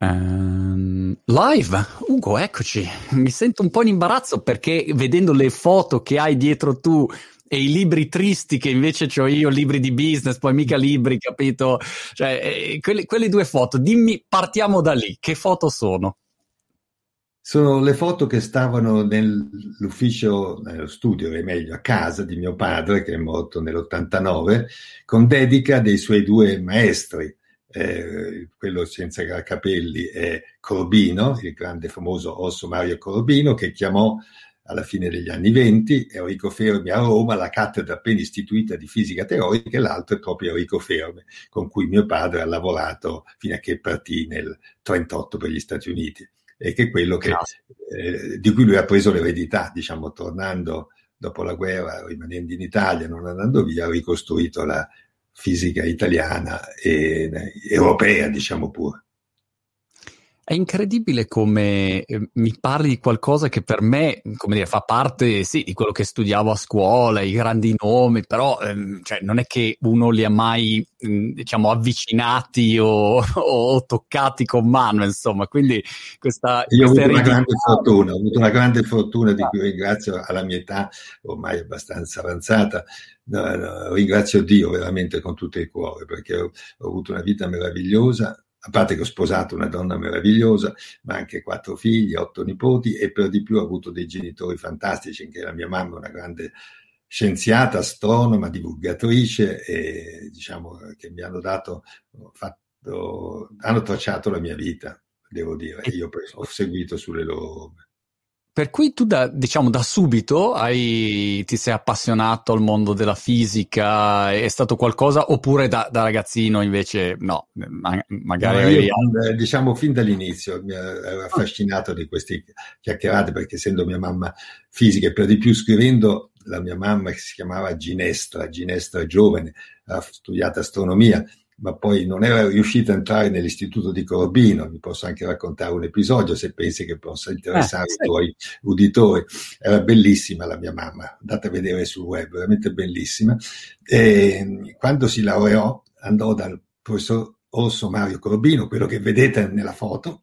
Live, Ugo, eccoci. Mi sento un po' in imbarazzo perché vedendo le foto che hai dietro tu e i libri tristi che invece ho io, libri di business, poi mica libri, capito? Cioè, quelle due foto, dimmi, partiamo da lì, che foto sono? Sono le foto che stavano nell'ufficio, nello studio, è meglio, a casa di mio padre, che è morto nell'89, con dedica dei suoi due maestri, quello senza capelli è Corbino, il grande famoso osso Mario Corbino, che chiamò alla fine degli anni '20 Enrico Fermi a Roma, la cattedra appena istituita di fisica teorica, e l'altro è proprio Enrico Fermi, con cui mio padre ha lavorato fino a che partì nel 1938 per gli Stati Uniti. E che è quello che, di cui lui ha preso l'eredità, diciamo, tornando dopo la guerra, rimanendo in Italia, non andando via, ha ricostruito la fisica italiana e europea, diciamo pure. È incredibile come mi parli di qualcosa che per me, come dire, fa parte, sì, di quello che studiavo a scuola, i grandi nomi, però cioè, non è che uno li ha mai, diciamo, avvicinati o toccati con mano, insomma. Quindi questa ho avuto una grande fortuna di cui ringrazio, alla mia età ormai abbastanza avanzata. No, ringrazio Dio veramente con tutto il cuore, perché ho avuto una vita meravigliosa. A parte che ho sposato una donna meravigliosa, ma anche 4 figli, 8 nipoti, e per di più ho avuto dei genitori fantastici, anche la mia mamma, una grande scienziata, astronoma, divulgatrice, e diciamo che mi hanno hanno tracciato la mia vita, devo dire, e io ho seguito sulle loro. Per cui tu da subito ti sei appassionato al mondo della fisica, è stato qualcosa, oppure da ragazzino invece no? Magari no, io, diciamo, fin dall'inizio mi ero affascinato di queste chiacchierate, perché essendo mia mamma fisica e per di più scrivendo, la mia mamma, che si chiamava Ginestra Giovane, ha studiato astronomia, ma poi non era riuscita a entrare nell'istituto di Corbino. Vi posso anche raccontare un episodio, se pensi che possa interessare i tuoi uditori. Era bellissima la mia mamma, andate a vedere sul web, veramente bellissima. E quando si laureò andò dal professor Orso Mario Corbino, quello che vedete nella foto,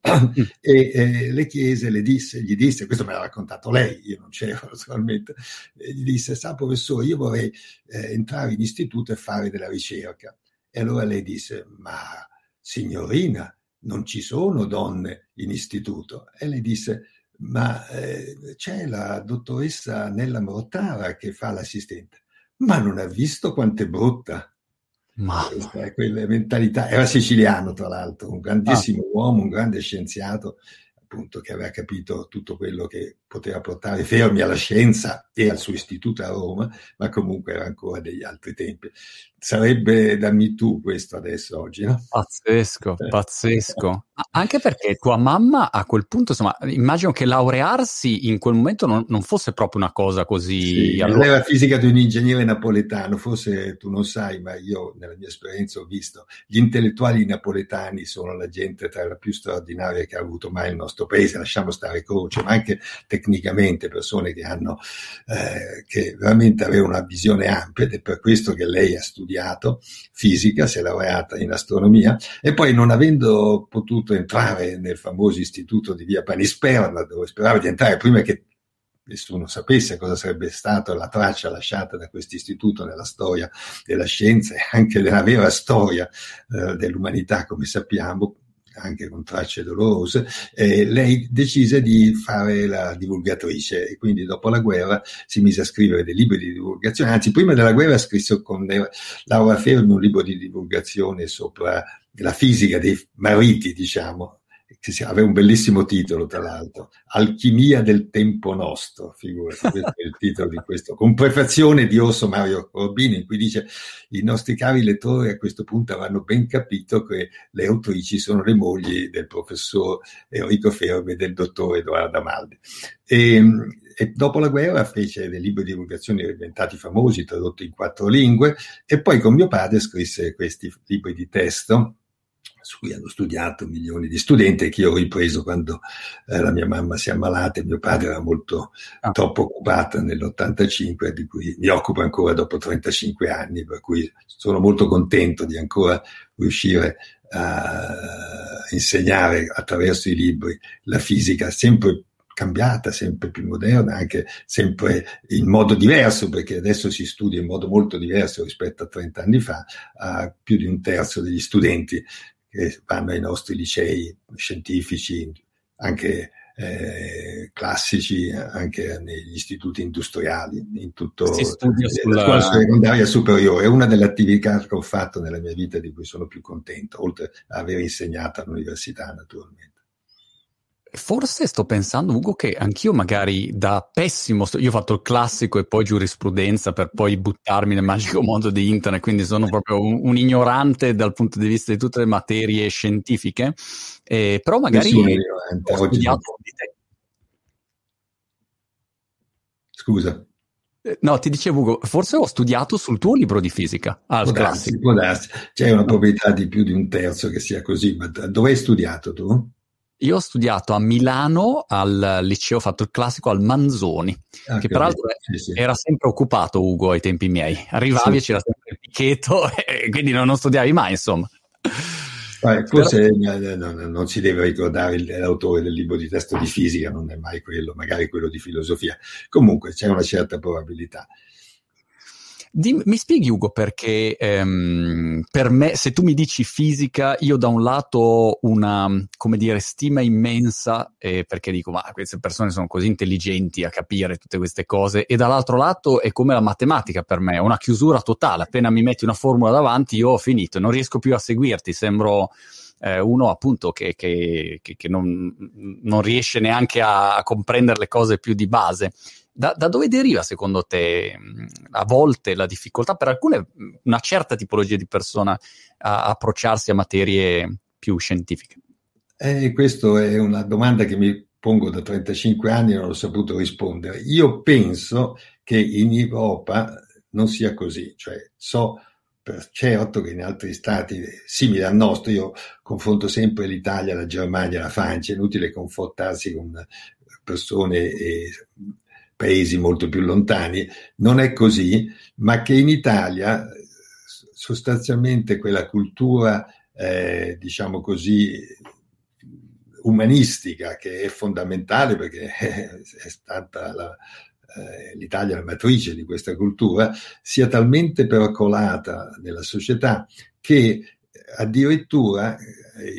e gli disse, questo me l'ha raccontato lei, io non c'ero naturalmente, gli disse: sa professore, io vorrei entrare in istituto e fare della ricerca. E allora lei disse: ma signorina, non ci sono donne in istituto. E lei disse: ma c'è la dottoressa Nella Mortara che fa l'assistente. Ma non ha visto quanto è brutta? Ma questa è quella mentalità. Era siciliano, tra l'altro, un grandissimo uomo, un grande scienziato, appunto, che aveva capito tutto quello che poteva portare Fermi alla scienza e al suo istituto a Roma, ma comunque era ancora degli altri tempi. Sarebbe da Me Too questo adesso, oggi, no? Pazzesco. Anche perché tua mamma a quel punto, insomma, immagino che laurearsi in quel momento non fosse proprio una cosa così. Sì, allora era fisica di un ingegnere napoletano, forse tu non sai, ma io nella mia esperienza ho visto gli intellettuali napoletani sono la gente tra la più straordinaria che ha avuto mai il nostro paese, lasciamo stare Croce, ma anche tecnicamente persone che hanno che veramente avevano una visione ampia, ed è per questo che lei ha studiato fisica, si è laureata in astronomia e poi, non avendo potuto entrare nel famoso istituto di Via Panisperna, dove sperava di entrare prima che nessuno sapesse cosa sarebbe stata la traccia lasciata da questo istituto nella storia della scienza e anche della vera storia dell'umanità, come sappiamo, anche con tracce dolorose, lei decise di fare la divulgatrice, e quindi dopo la guerra si mise a scrivere dei libri di divulgazione. Anzi, prima della guerra scrisse con Laura Fermi un libro di divulgazione sopra la fisica dei mariti, diciamo, che aveva un bellissimo titolo, tra l'altro, Alchimia del Tempo Nostro, figurati, questo è il titolo di questo, con prefazione di Orso Mario Corbino, in cui dice: i nostri cari lettori a questo punto avranno ben capito che le autrici sono le mogli del professor Enrico Fermi e del dottore Edoardo Amaldi. E dopo la guerra fece dei libri di divulgazione diventati famosi, tradotti in 4 lingue, e poi con mio padre scrisse questi libri di testo, su cui hanno studiato milioni di studenti, che io ho ripreso quando la mia mamma si è ammalata e mio padre era molto troppo occupata nell'85, di cui mi occupo ancora dopo 35 anni, per cui sono molto contento di ancora riuscire a insegnare attraverso i libri la fisica sempre cambiata, sempre più moderna, anche sempre in modo diverso, perché adesso si studia in modo molto diverso rispetto a 30 anni fa. Più di un terzo degli studenti che vanno ai nostri licei scientifici, anche classici, anche negli istituti industriali, in tutto la scuola secondaria superiore. È una delle attività che ho fatto nella mia vita di cui sono più contento, oltre a aver insegnato all'università, naturalmente. Forse sto pensando, Ugo, che anch'io magari da pessimo, io ho fatto il classico e poi giurisprudenza per poi buttarmi nel magico mondo di internet, quindi sono proprio un ignorante dal punto di vista di tutte le materie scientifiche, però magari ho studiato di te. Scusa. No, ti dicevo, Ugo, forse ho studiato sul tuo libro di fisica. Può darsi. C'è una probabilità di più di un terzo che sia così, ma dove hai studiato tu? Io ho studiato a Milano al liceo, ho fatto il classico al Manzoni, che peraltro era sempre occupato, Ugo, ai tempi miei. Arrivavi e c'era sempre il picchetto, quindi non studiavi mai, insomma. Forse non si deve ricordare l'autore del libro di testo di fisica, non è mai quello, magari quello di filosofia. Comunque c'è una certa probabilità. Mi spieghi, Ugo, perché per me, se tu mi dici fisica, io da un lato ho una, come dire, stima immensa, perché dico, ma queste persone sono così intelligenti a capire tutte queste cose, e dall'altro lato è come la matematica per me, è una chiusura totale. Appena mi metti una formula davanti, io ho finito, non riesco più a seguirti, sembro uno appunto che non riesce neanche a comprendere le cose più di base. Da dove deriva, secondo te, a volte la difficoltà per alcune, una certa tipologia di persona a approcciarsi a materie più scientifiche? Questa è una domanda che mi pongo da 35 anni e non ho saputo rispondere. Io penso che in Europa non sia così, cioè so per certo che in altri stati simili al nostro, io confronto sempre l'Italia, la Germania, la Francia, è inutile confrontarsi con persone e paesi molto più lontani, non è così, ma che in Italia sostanzialmente quella cultura, diciamo così, umanistica, che è fondamentale perché è stata l'Italia la matrice di questa cultura, sia talmente percolata nella società che addirittura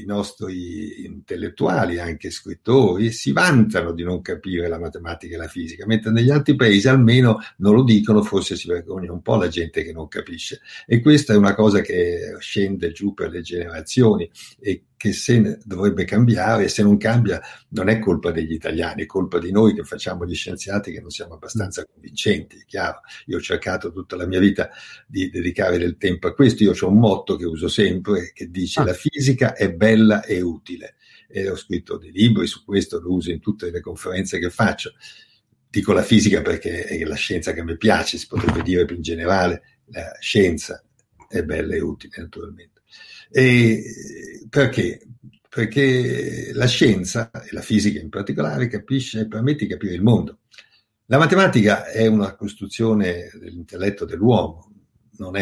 i nostri intellettuali, anche scrittori, si vantano di non capire la matematica e la fisica, mentre negli altri paesi almeno non lo dicono, forse si vergogna un po' la gente che non capisce. E questa è una cosa che scende giù per le generazioni e che se dovrebbe cambiare, e se non cambia non è colpa degli italiani, è colpa di noi che facciamo gli scienziati che non siamo abbastanza convincenti, è chiaro. Io ho cercato tutta la mia vita di dedicare del tempo a questo. Io ho un motto che uso sempre che dice: la fisica è bella e utile, e ho scritto dei libri su questo, lo uso in tutte le conferenze che faccio. Dico la fisica perché è la scienza che mi piace, si potrebbe dire più in generale la scienza è bella e utile, naturalmente. E perché? Perché la scienza, e la fisica in particolare, capisce e permette di capire il mondo. La matematica è una costruzione dell'intelletto dell'uomo, non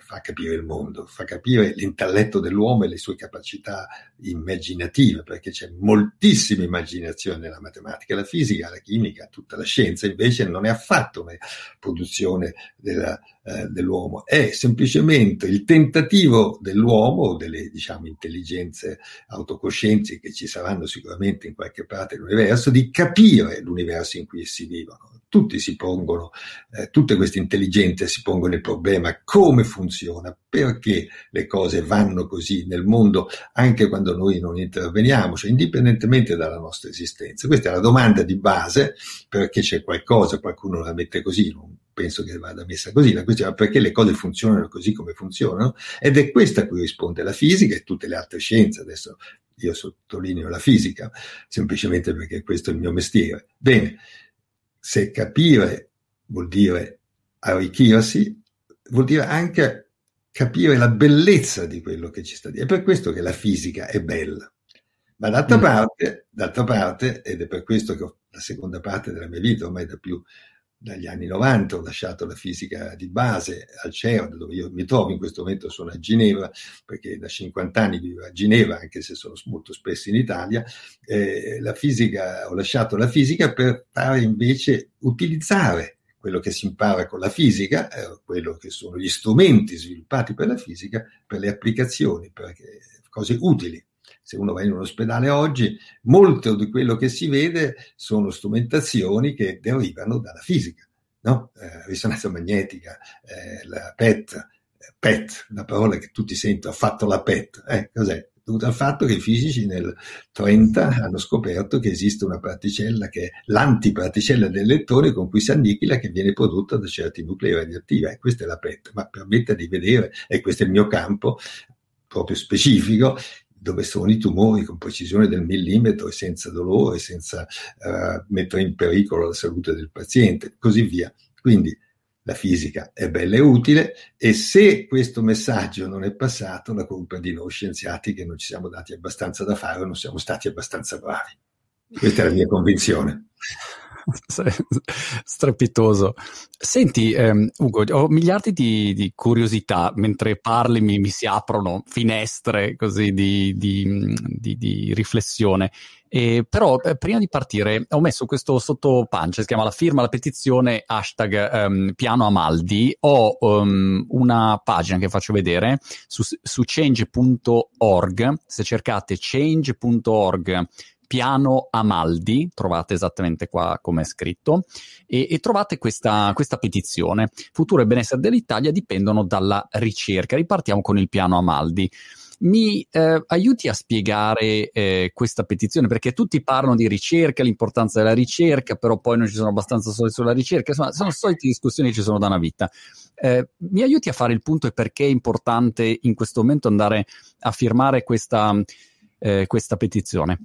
fa capire il mondo, fa capire l'intelletto dell'uomo e le sue capacità immaginative, perché c'è moltissima immaginazione nella matematica. La fisica, la chimica, tutta la scienza invece non è affatto una produzione dell'uomo, è semplicemente il tentativo dell'uomo, delle, diciamo, intelligenze autocoscienti che ci saranno sicuramente in qualche parte dell'universo, di capire l'universo in cui essi vivono. Tutti si pongono, tutte queste intelligenze si pongono il problema: come funziona, perché le cose vanno così nel mondo anche quando noi non interveniamo, cioè indipendentemente dalla nostra esistenza. Questa è la domanda di base, perché c'è qualcosa, qualcuno la mette così, non penso che vada messa così, la questione è perché le cose funzionano così come funzionano, ed è questa a cui risponde la fisica e tutte le altre scienze. Adesso io sottolineo la fisica semplicemente perché questo è il mio mestiere. Bene. Se capire vuol dire arricchirsi, vuol dire anche capire la bellezza di quello che ci sta dietro. È per questo che la fisica è bella. Ma d'altra parte, ed è per questo che la seconda parte della mia vita, ormai da più dagli anni 90 ho lasciato la fisica di base al CERN, dove io mi trovo in questo momento, sono a Ginevra, perché da 50 anni vivo a Ginevra, anche se sono molto spesso in Italia. Ho lasciato la fisica per fare invece utilizzare quello che si impara con la fisica, quello che sono gli strumenti sviluppati per la fisica, per le applicazioni, per cose utili. Se uno va in un ospedale oggi, molto di quello che si vede sono strumentazioni che derivano dalla fisica, no? Risonanza magnetica, la PET, una parola che tutti sentono, ha fatto la PET. Cos'è? Dovuto al fatto che i fisici nel 30 hanno scoperto che esiste una particella che è l'antiparticella dell'elettrone con cui si annichila, che viene prodotta da certi nuclei radioattivi. Questa è la PET, ma permette di vedere, e questo è il mio campo proprio specifico, dove sono i tumori con precisione del millimetro e senza dolore, senza mettere in pericolo la salute del paziente, così via. Quindi la fisica è bella e utile, e se questo messaggio non è passato, la colpa è di noi scienziati che non ci siamo dati abbastanza da fare o non siamo stati abbastanza bravi. Questa è la mia convinzione. Strepitoso. Senti, Ugo, ho miliardi di curiosità, mentre parli mi si aprono finestre così di riflessione, però prima di partire ho messo questo sottopancia, si chiama la firma, la petizione, hashtag Piano Amaldi. Ho una pagina che faccio vedere su change.org, se cercate change.org Piano Amaldi, trovate esattamente qua come è scritto, e trovate questa petizione. Futuro e benessere dell'Italia dipendono dalla ricerca. Ripartiamo con il Piano Amaldi. Mi aiuti a spiegare questa petizione, perché tutti parlano di ricerca, l'importanza della ricerca, però poi non ci sono abbastanza soldi sulla ricerca. Insomma, sono solite discussioni che ci sono da una vita. Mi aiuti a fare il punto e perché è importante in questo momento andare a firmare questa petizione?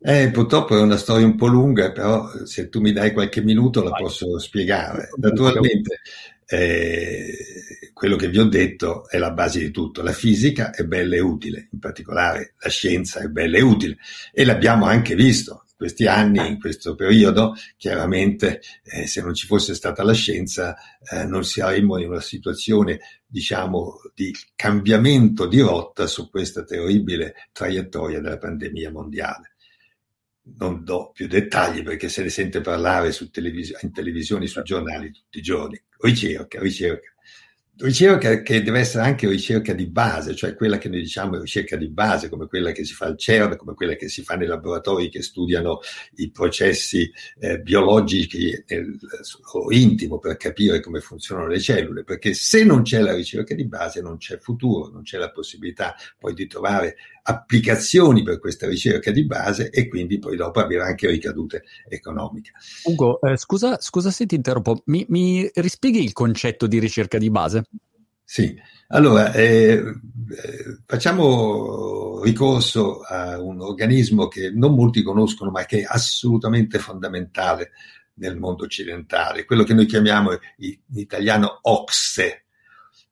Purtroppo è una storia un po' lunga, però se tu mi dai qualche minuto la posso spiegare. Naturalmente quello che vi ho detto è la base di tutto. La fisica è bella e utile, in particolare la scienza è bella e utile, e l'abbiamo anche visto in questi anni, in questo periodo. Chiaramente se non ci fosse stata la scienza non saremmo in una situazione, diciamo, di cambiamento di rotta su questa terribile traiettoria della pandemia mondiale. Non do più dettagli perché se ne sente parlare in televisione, sui giornali tutti i giorni. Ricerca che deve essere anche ricerca di base, cioè quella che noi diciamo ricerca di base, come quella che si fa al CERN, come quella che si fa nei laboratori che studiano i processi biologici o intimo per capire come funzionano le cellule, perché se non c'è la ricerca di base non c'è futuro, non c'è la possibilità poi di trovare applicazioni per questa ricerca di base e quindi poi dopo avere anche ricadute economiche. Ugo, scusa se ti interrompo, mi rispieghi il concetto di ricerca di base? Sì, allora facciamo ricorso a un organismo che non molti conoscono ma che è assolutamente fondamentale nel mondo occidentale, quello che noi chiamiamo in italiano OCSE,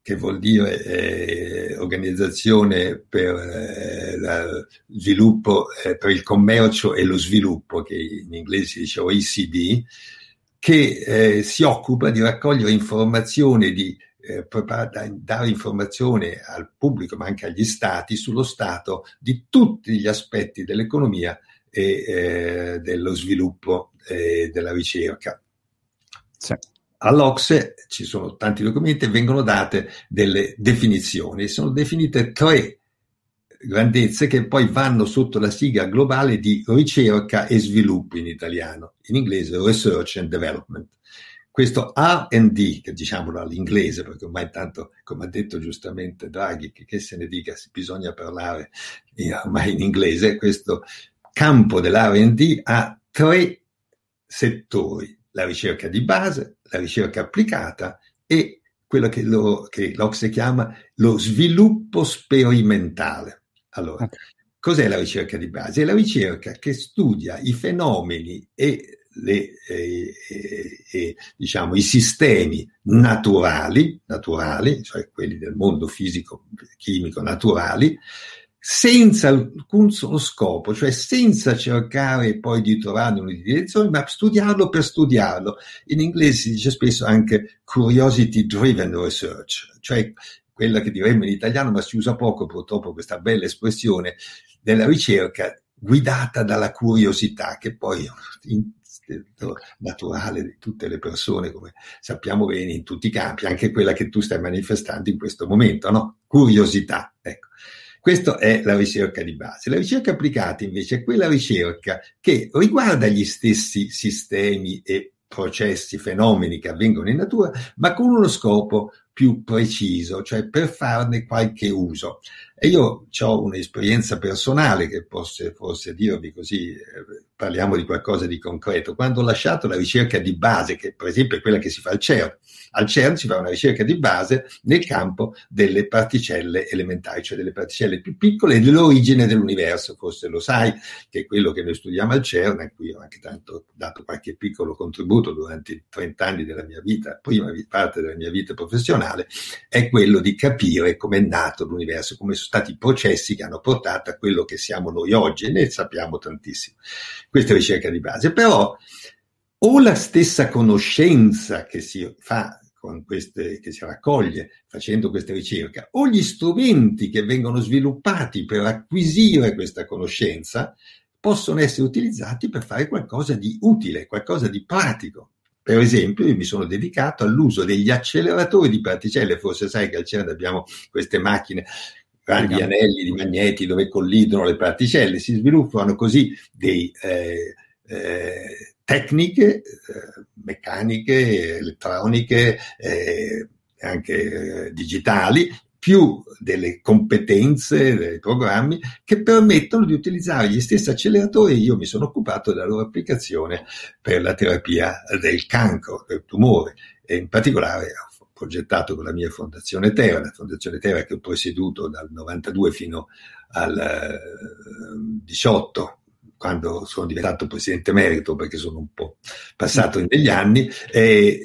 che vuol dire Organizzazione per sviluppo, per il commercio e lo sviluppo, che in inglese si dice OECD, che si occupa di raccogliere informazioni, di dare informazione al pubblico ma anche agli stati sullo stato di tutti gli aspetti dell'economia e dello sviluppo e della ricerca. Sì. All'OCSE ci sono tanti documenti e vengono date delle definizioni. Sono definite tre grandezze che poi vanno sotto la sigla globale di ricerca e sviluppo in italiano, in inglese research and development. Questo R&D, che diciamolo all'inglese, perché ormai tanto, come ha detto giustamente Draghi, che se ne dica, bisogna parlare ormai in inglese, questo campo dell'R&D ha tre settori: la ricerca di base, la ricerca applicata e quello che l'OCSE chiama lo sviluppo sperimentale. Allora, okay. Cos'è la ricerca di base? È la ricerca che studia i fenomeni e diciamo i sistemi naturali, cioè quelli del mondo fisico, chimico naturali, senza alcun scopo, cioè senza cercare poi di trovare una direzione, ma studiarlo per studiarlo. In inglese si dice spesso anche curiosity driven research, cioè quella che diremmo in italiano, ma si usa poco purtroppo questa bella espressione, della ricerca guidata dalla curiosità, che poi naturale di tutte le persone, come sappiamo bene, in tutti i campi, anche quella che tu stai manifestando in questo momento, no? Curiosità, ecco. Questa è la ricerca di base. La ricerca applicata invece è quella ricerca che riguarda gli stessi sistemi e processi, fenomeni che avvengono in natura, ma con uno scopo più preciso, cioè per farne qualche uso. E io ho un'esperienza personale che posso forse dirvi così, parliamo di qualcosa di concreto. Quando ho lasciato la ricerca di base, che per esempio è quella che si fa al CERN, si fa una ricerca di base nel campo delle particelle elementari, cioè delle particelle più piccole e dell'origine dell'universo. Forse lo sai che è quello che noi studiamo al CERN, a cui ho anche tanto dato qualche piccolo contributo durante i 30 anni della mia vita, prima parte della mia vita professionale, è quello di capire come è nato l'universo, come sono stati i processi che hanno portato a quello che siamo noi oggi, e ne sappiamo tantissimo. Questa è ricerca di base, però o la stessa conoscenza che si fa con queste, che si raccoglie facendo questa ricerca, o gli strumenti che vengono sviluppati per acquisire questa conoscenza possono essere utilizzati per fare qualcosa di utile, qualcosa di pratico. Per esempio, io mi sono dedicato all'uso degli acceleratori di particelle. Forse sai che al CERN abbiamo queste macchine, grandi anelli di magneti dove collidono le particelle. Si sviluppano così dei tecniche meccaniche, elettroniche, anche digitali, più delle competenze, dei programmi che permettono di utilizzare gli stessi acceleratori. Io mi sono occupato della loro applicazione per la terapia del cancro, del tumore, e in particolare progettato con la mia Fondazione Terra, la Fondazione Terra che ho presieduto dal 92 fino al 18, quando sono diventato presidente emerito, perché sono un po' passato negli anni, e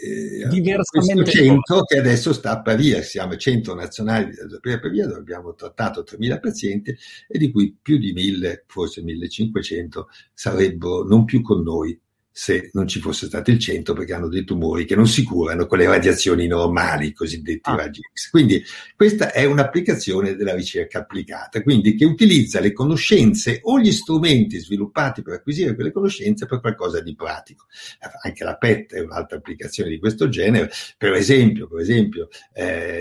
questo centro che adesso sta a Pavia, siamo il Centro Nazionale di Terapia a Pavia, dove abbiamo trattato 3.000 pazienti e di cui più di 1.000, forse 1.500, sarebbero non più con noi se non ci fosse stato il centro, perché hanno dei tumori che non si curano con le radiazioni normali, i cosiddetti raggi X. Quindi questa è un'applicazione della ricerca applicata, quindi che utilizza le conoscenze o gli strumenti sviluppati per acquisire quelle conoscenze per qualcosa di pratico. Anche la PET è un'altra applicazione di questo genere, per esempio,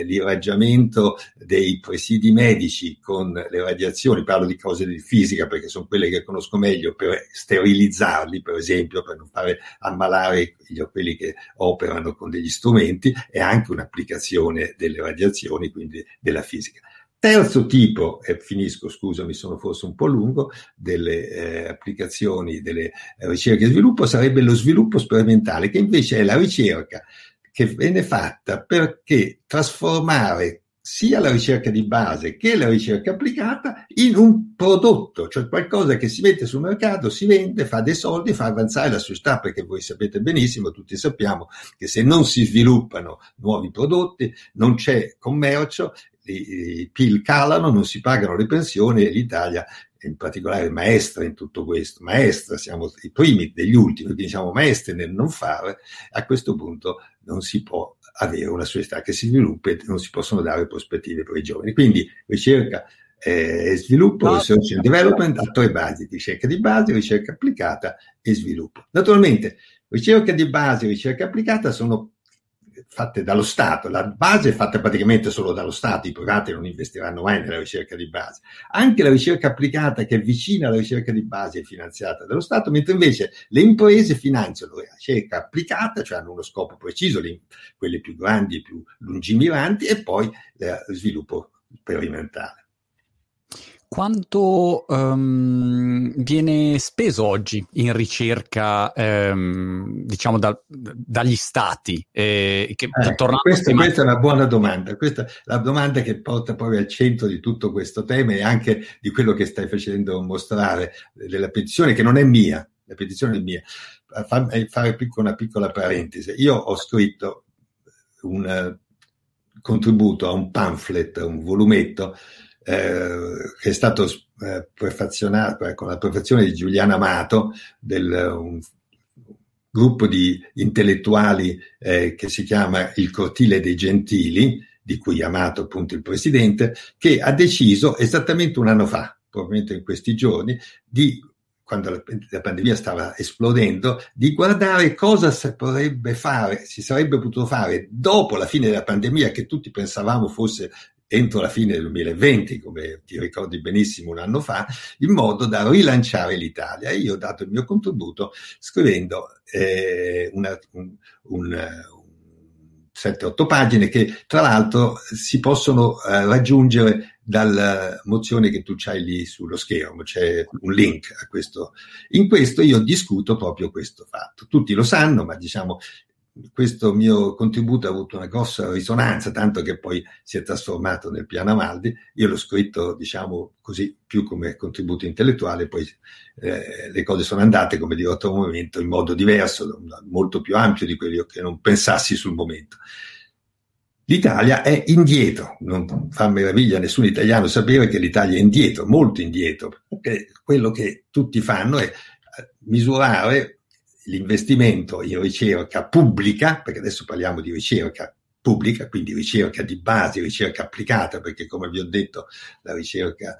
l'irraggiamento dei presidi medici con le radiazioni, parlo di cose di fisica perché sono quelle che conosco meglio, per sterilizzarli, per esempio, per non fare ammalare quelli che operano con degli strumenti, è anche un'applicazione delle radiazioni, quindi della fisica. Terzo tipo, e finisco, scusami, sono forse un po' lungo, delle applicazioni, delle ricerche e sviluppo, sarebbe lo sviluppo sperimentale, che invece è la ricerca che viene fatta perché trasformare sia la ricerca di base che la ricerca applicata in un prodotto, cioè qualcosa che si mette sul mercato, si vende, fa dei soldi, fa avanzare la società, perché voi sapete benissimo, tutti sappiamo, che se non si sviluppano nuovi prodotti, non c'è commercio, i PIL calano, non si pagano le pensioni e l'Italia in particolare maestra in tutto questo, maestra, siamo i primi degli ultimi, quindi siamo maestri nel non fare. A questo punto non si può avere una società che si sviluppa e non si possono dare prospettive per i giovani. Quindi ricerca e sviluppo, research and development, a tre basi: ricerca di base, ricerca applicata e sviluppo. Naturalmente ricerca di base e ricerca applicata sono fatte dallo Stato, la base è fatta praticamente solo dallo Stato, i privati non investiranno mai nella ricerca di base. Anche la ricerca applicata, che è vicina alla ricerca di base, è finanziata dallo Stato, mentre invece le imprese finanziano la ricerca applicata, cioè hanno uno scopo preciso, quelle più grandi e più lungimiranti, e poi sviluppo sperimentale. Quanto viene speso oggi in ricerca, diciamo, dagli stati? Questa è una buona domanda. Questa è la domanda che porta poi al centro di tutto questo tema e anche di quello che stai facendo mostrare della petizione, che non è mia, la petizione è mia. Fare una piccola parentesi. Io ho scritto un contributo a un pamphlet, a un volumetto, che è stato prefazionato con la prefazione di Giuliano Amato, un gruppo di intellettuali che si chiama il Cortile dei Gentili, di cui Amato appunto il presidente, che ha deciso esattamente un anno fa, probabilmente in questi giorni, quando la pandemia stava esplodendo, di guardare cosa si sarebbe potuto fare dopo la fine della pandemia, che tutti pensavamo fosse entro la fine del 2020, come ti ricordi benissimo un anno fa, in modo da rilanciare l'Italia. Io ho dato il mio contributo scrivendo 7-8 pagine che tra l'altro si possono raggiungere dalla mozione che tu c'hai lì sullo schermo, c'è un link a questo. In questo io discuto proprio questo fatto. Tutti lo sanno, ma diciamo questo mio contributo ha avuto una grossa risonanza, tanto che poi si è trasformato nel Piano Amaldi. Io l'ho scritto, diciamo così, più come contributo intellettuale, poi le cose sono andate, come dirò tra un momento, in modo diverso, molto più ampio di quello che non pensassi sul momento. L'Italia è indietro, non fa meraviglia a nessun italiano sapere che l'Italia è indietro, molto indietro, perché quello che tutti fanno è misurare l'investimento in ricerca pubblica, perché adesso parliamo di ricerca pubblica, quindi ricerca di base, ricerca applicata, perché come vi ho detto la ricerca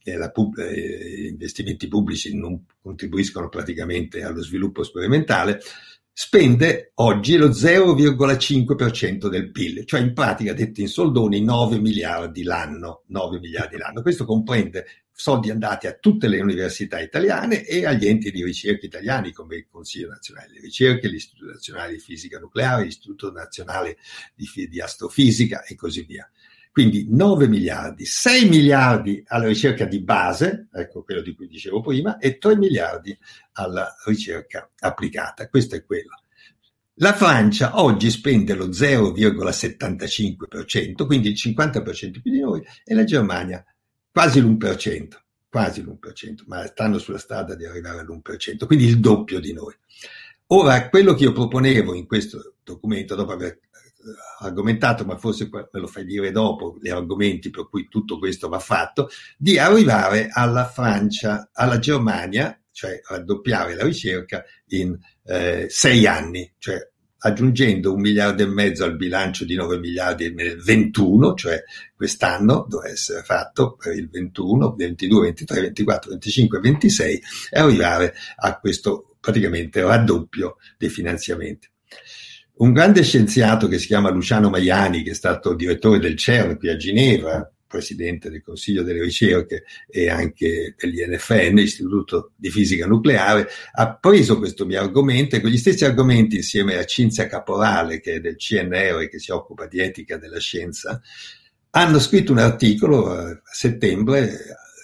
gli investimenti pubblici non contribuiscono praticamente allo sviluppo sperimentale, spende oggi lo 0,5% del PIL, cioè in pratica, detto in soldoni, 9 miliardi l'anno. Questo comprende soldi andati a tutte le università italiane e agli enti di ricerca italiani come il Consiglio Nazionale delle Ricerche, l'Istituto Nazionale di Fisica Nucleare, l'Istituto Nazionale di Astrofisica e così via. Quindi 9 miliardi, 6 miliardi alla ricerca di base, ecco quello di cui dicevo prima, e 3 miliardi alla ricerca applicata. Questo è quello. La Francia oggi spende lo 0,75%, quindi il 50% più di noi, e la Germania quasi l'1%, ma stanno sulla strada di arrivare all'1%, quindi il doppio di noi. Ora, quello che io proponevo in questo documento, dopo aver argomentato, ma forse me lo fai dire dopo, gli argomenti per cui tutto questo va fatto, di arrivare alla Francia, alla Germania, cioè raddoppiare la ricerca in 6 anni, cioè aggiungendo 1,5 miliardi al bilancio di 9 miliardi nel 21, cioè quest'anno doveva essere fatto per il 21, 22, 23, 24, 25, 26 e arrivare a questo praticamente raddoppio dei finanziamenti. Un grande scienziato che si chiama Luciano Maiani, che è stato direttore del CERN qui a Ginevra, presidente del Consiglio delle Ricerche e anche dell'INFN, Istituto di Fisica Nucleare, ha preso questo mio argomento e con gli stessi argomenti, insieme a Cinzia Caporale, che è del CNR, che si occupa di etica della scienza, hanno scritto un articolo a settembre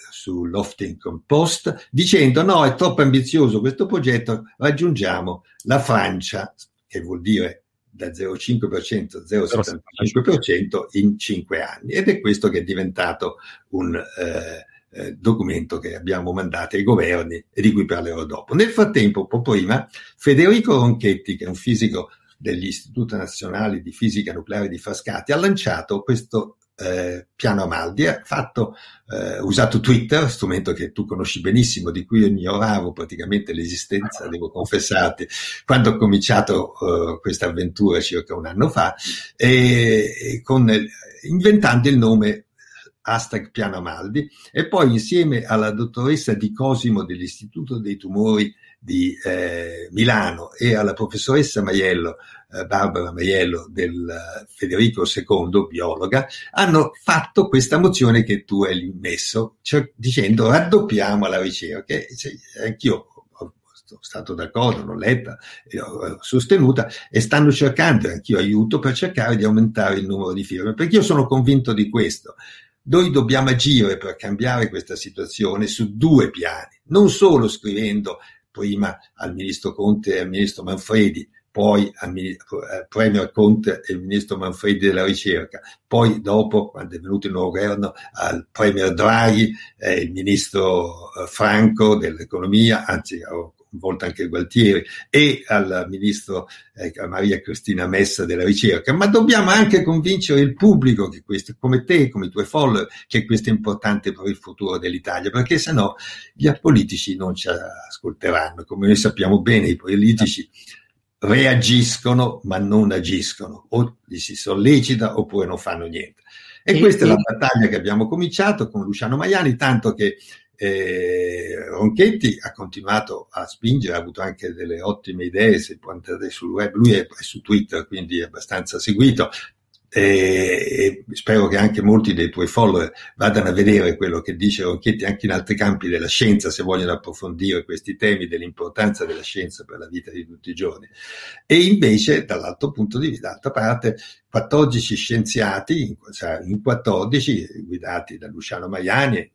su Huffington Post dicendo: no, è troppo ambizioso questo progetto, raggiungiamo la Francia, che vuol dire da 0,5% a 0,75% in 5 anni. Ed è questo che è diventato un documento che abbiamo mandato ai governi e di cui parlerò dopo. Nel frattempo, un po' prima, Federico Ronchetti, che è un fisico dell'Istituto Nazionale di Fisica Nucleare di Frascati, ha lanciato questo Piano Amaldi, ha usato Twitter, strumento che tu conosci benissimo, di cui ignoravo praticamente l'esistenza, devo confessarti, quando ho cominciato questa avventura circa un anno fa, inventando il nome #Piano Amaldi, e poi insieme alla dottoressa Di Cosimo dell'Istituto dei Tumori di Milano e alla professoressa Maiello, Barbara Maiello del Federico II, biologa, hanno fatto questa mozione che tu hai immesso, cioè, dicendo raddoppiamo la ricerca. Anch'io sono stato d'accordo, l'ho letta, l'ho sostenuta, e stanno cercando, anch'io aiuto, per cercare di aumentare il numero di firme, perché io sono convinto di questo. Noi dobbiamo agire per cambiare questa situazione su 2 piani, non solo scrivendo prima al ministro Conte e al ministro Manfredi, poi al Premier Conte e al ministro Manfredi della ricerca, poi dopo, quando è venuto il nuovo governo, al Premier Draghi, il ministro Franco dell'economia, anzi volta anche Gualtieri, e al ministro Maria Cristina Messa della ricerca, ma dobbiamo anche convincere il pubblico, che questo, come te, come i tuoi follower, che questo è importante per il futuro dell'Italia, perché sennò gli politici non ci ascolteranno. Come noi sappiamo bene, i politici reagiscono ma non agiscono, o li si sollecita oppure non fanno niente. E questa è la battaglia che abbiamo cominciato con Luciano Maiani, tanto che Ronchetti ha continuato a spingere, ha avuto anche delle ottime idee, se può andare sul web, lui è su Twitter, quindi è abbastanza seguito, e spero che anche molti dei tuoi follower vadano a vedere quello che dice Ronchetti anche in altri campi della scienza, se vogliono approfondire questi temi dell'importanza della scienza per la vita di tutti i giorni. E invece dall'altro punto di vista, d'altra parte, 14 scienziati in 14 guidati da Luciano Maiani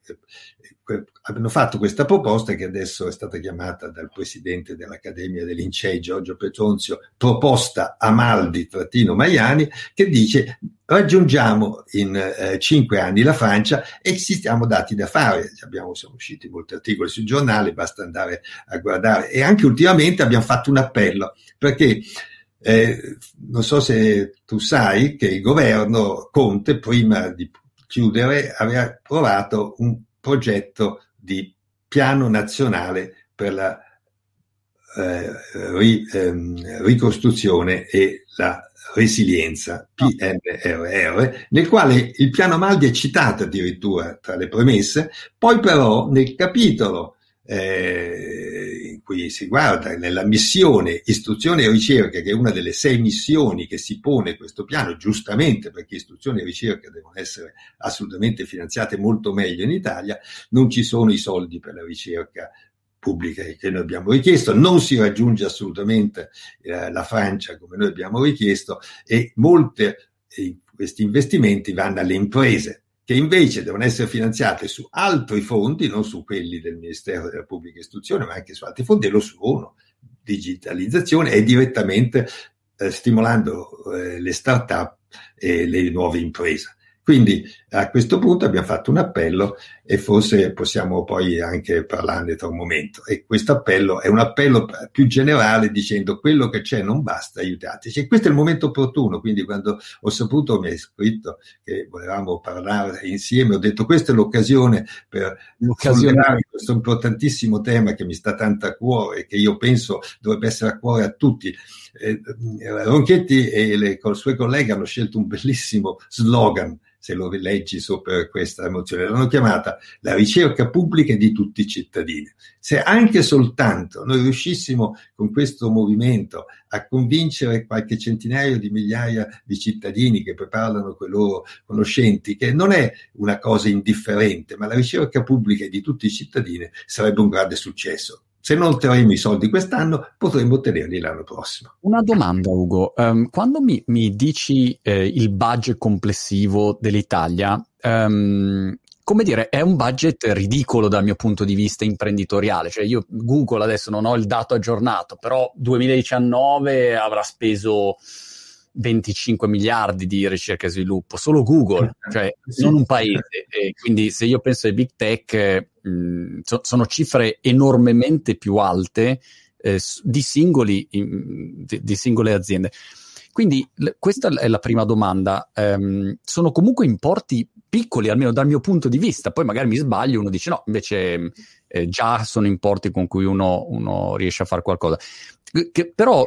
hanno fatto questa proposta, che adesso è stata chiamata dal presidente dell'Accademia dei Lincei, Giorgio Petronzio, proposta Amaldi-Maiani, che dice: raggiungiamo in 5 anni la Francia, e ci stiamo dati da fare. Siamo usciti molti articoli sui giornali, basta andare a guardare. E anche ultimamente abbiamo fatto un appello, perché non so se tu sai che il governo Conte, prima di chiudere, aveva approvato un progetto di piano nazionale per la ricostruzione e la resilienza, PNRR, nel quale il piano Amaldi è citato addirittura tra le premesse. Poi però nel capitolo in cui si guarda nella missione istruzione e ricerca, che è una delle 6 missioni che si pone questo piano, giustamente, perché istruzione e ricerca devono essere assolutamente finanziate molto meglio in Italia, non ci sono i soldi per la ricerca pubblica che noi abbiamo richiesto, non si raggiunge assolutamente la Francia come noi abbiamo richiesto, e molti questi investimenti vanno alle imprese, che invece devono essere finanziate su altri fondi, non su quelli del Ministero della Pubblica Istruzione, ma anche su altri fondi, e lo sono. Digitalizzazione e direttamente stimolando le start-up e le nuove imprese. Quindi a questo punto abbiamo fatto un appello, e forse possiamo poi anche parlarne tra un momento. E questo appello è un appello più generale, dicendo: quello che c'è non basta, aiutateci. E questo è il momento opportuno. Quindi quando ho saputo, mi hai scritto che volevamo parlare insieme, ho detto: questa è l'occasione per sollevare questo importantissimo tema che mi sta tanto a cuore, e che io penso dovrebbe essere a cuore a tutti. Ronchetti e i suoi colleghi hanno scelto un bellissimo slogan, se lo leggi sopra questa mozione, l'hanno chiamata la ricerca pubblica di tutti i cittadini. Se anche soltanto noi riuscissimo con questo movimento a convincere qualche centinaio di migliaia di cittadini che preparano quei loro conoscenti, che non è una cosa indifferente, ma la ricerca pubblica di tutti i cittadini, sarebbe un grande successo. Se non otterremo i soldi quest'anno, potremo ottenerli l'anno prossimo. Una domanda, Ugo. Quando mi dici il budget complessivo dell'Italia, come dire, è un budget ridicolo dal mio punto di vista imprenditoriale. Cioè, io Google adesso non ho il dato aggiornato, però 2019 avrà speso 25 miliardi di ricerca e sviluppo, solo Google, cioè non un paese. E quindi se io penso ai big tech, sono cifre enormemente più alte di singole aziende. Quindi questa è la prima domanda. Sono comunque importi piccoli, almeno dal mio punto di vista. Poi magari mi sbaglio, uno dice no, invece già sono importi con cui uno riesce a fare qualcosa. Però...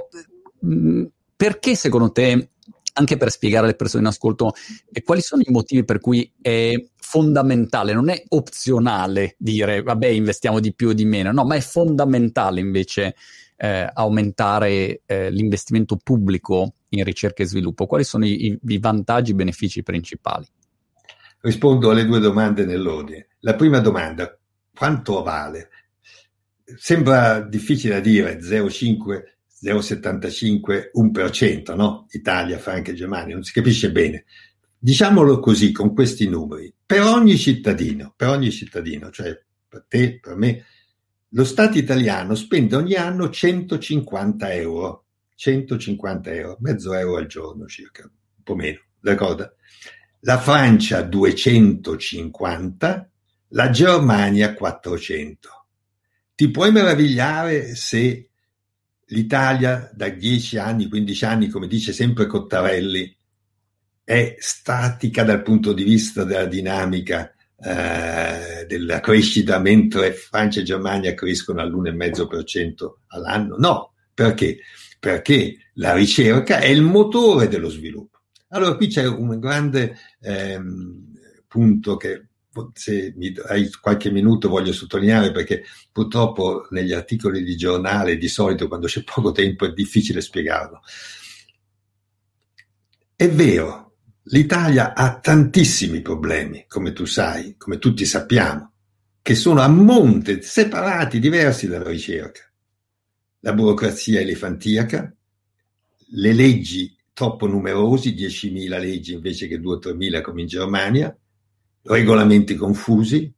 perché secondo te, anche per spiegare alle persone in ascolto, quali sono i motivi per cui è fondamentale, non è opzionale dire vabbè investiamo di più o di meno, no, ma è fondamentale invece aumentare l'investimento pubblico in ricerca e sviluppo? Quali sono i vantaggi e i benefici principali? Rispondo alle due domande nell'ordine. La prima domanda, quanto vale? Sembra difficile da dire, 0,75, 1%, no? Italia, Francia e Germania, non si capisce bene. Diciamolo così, con questi numeri, per ogni cittadino, cioè per te, per me, lo Stato italiano spende ogni anno 150 euro, mezzo euro al giorno circa, un po' meno, d'accordo? La Francia 250, la Germania 400. ti puoi meravigliare se l'Italia da 10 anni, 15 anni, come dice sempre Cottarelli, è statica dal punto di vista della dinamica della crescita, mentre Francia e Germania crescono all'1,5% all'anno? No, perché? Perché la ricerca è il motore dello sviluppo. Allora qui c'è un grande punto che, se mi hai qualche minuto, voglio sottolineare, perché purtroppo negli articoli di giornale di solito, quando c'è poco tempo, è difficile spiegarlo. È vero, l'Italia ha tantissimi problemi, come tu sai, come tutti sappiamo, che sono a monte, separati, diversi dalla ricerca. La burocrazia elefantiaca, le leggi troppo numerose, 10.000 leggi invece che 2 o 3.000 come in Germania, regolamenti confusi,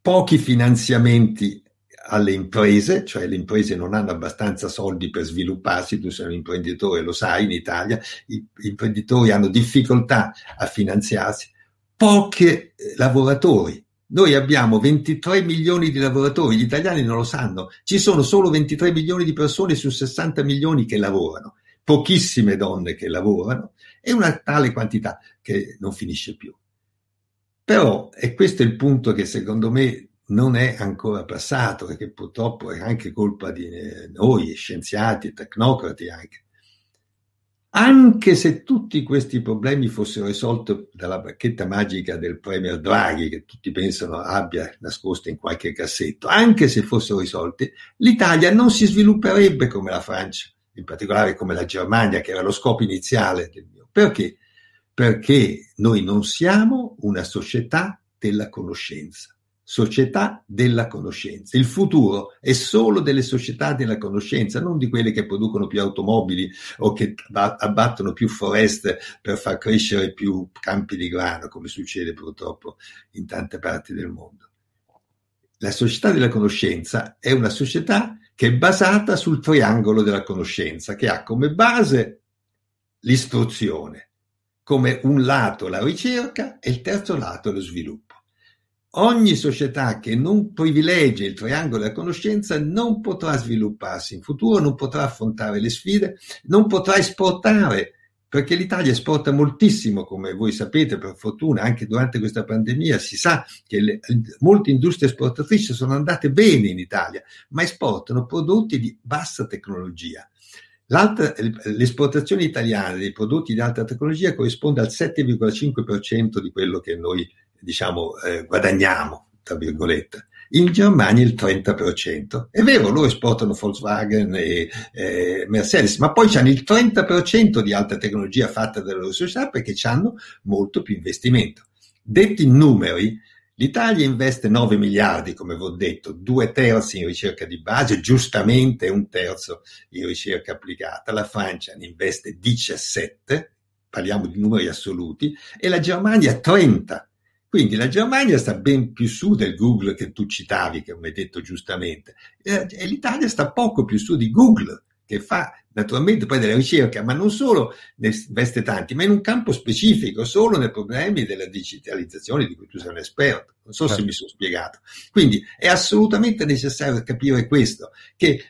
pochi finanziamenti alle imprese, cioè le imprese non hanno abbastanza soldi per svilupparsi. Tu sei un imprenditore, lo sai, in Italia gli imprenditori hanno difficoltà a finanziarsi, pochi lavoratori. Noi abbiamo 23 milioni di lavoratori, gli italiani non lo sanno, ci sono solo 23 milioni di persone su 60 milioni che lavorano, pochissime donne che lavorano, e una tale quantità che non finisce più. Però, e questo è il punto che secondo me non è ancora passato, perché purtroppo è anche colpa di noi, scienziati, tecnocrati anche. Anche se tutti questi problemi fossero risolti dalla bacchetta magica del premier Draghi, che tutti pensano abbia nascosta in qualche cassetto, anche se fossero risolti, l'Italia non si svilupperebbe come la Francia, in particolare come la Germania, che era lo scopo iniziale del mio. Perché? Perché noi non siamo una società della conoscenza. Il futuro è solo delle società della conoscenza, non di quelle che producono più automobili o che abbattono più foreste per far crescere più campi di grano, come succede purtroppo in tante parti del mondo. La società della conoscenza è una società che è basata sul triangolo della conoscenza, che ha come base l'istruzione, come un lato la ricerca e il terzo lato lo sviluppo. Ogni società che non privilegia il triangolo della conoscenza non potrà svilupparsi in futuro, non potrà affrontare le sfide, non potrà esportare, perché l'Italia esporta moltissimo, come voi sapete, per fortuna, anche durante questa pandemia si sa che molte industrie esportatrici sono andate bene in Italia, ma esportano prodotti di bassa tecnologia. L'esportazione italiana dei prodotti di alta tecnologia corrisponde al 7,5% di quello che noi guadagniamo, tra virgolette. In Germania il 30%. È vero, loro esportano Volkswagen e Mercedes, ma poi c'hanno il 30% di alta tecnologia fatta dalle loro società, perché c'hanno molto più investimento. Detti in numeri, l'Italia investe 9 miliardi, come vi ho detto, 2/3 in ricerca di base, giustamente 1/3 in ricerca applicata. La Francia ne investe 17, parliamo di numeri assoluti, e la Germania 30. Quindi la Germania sta ben più su del Google che tu citavi, che mi hai detto giustamente, e l'Italia sta poco più su di Google, che fa naturalmente poi della ricerca, ma non solo, ne investe tanti, ma in un campo specifico, solo nei problemi della digitalizzazione, di cui tu sei un esperto. Non so se mi sono spiegato. Quindi è assolutamente necessario capire questo, ed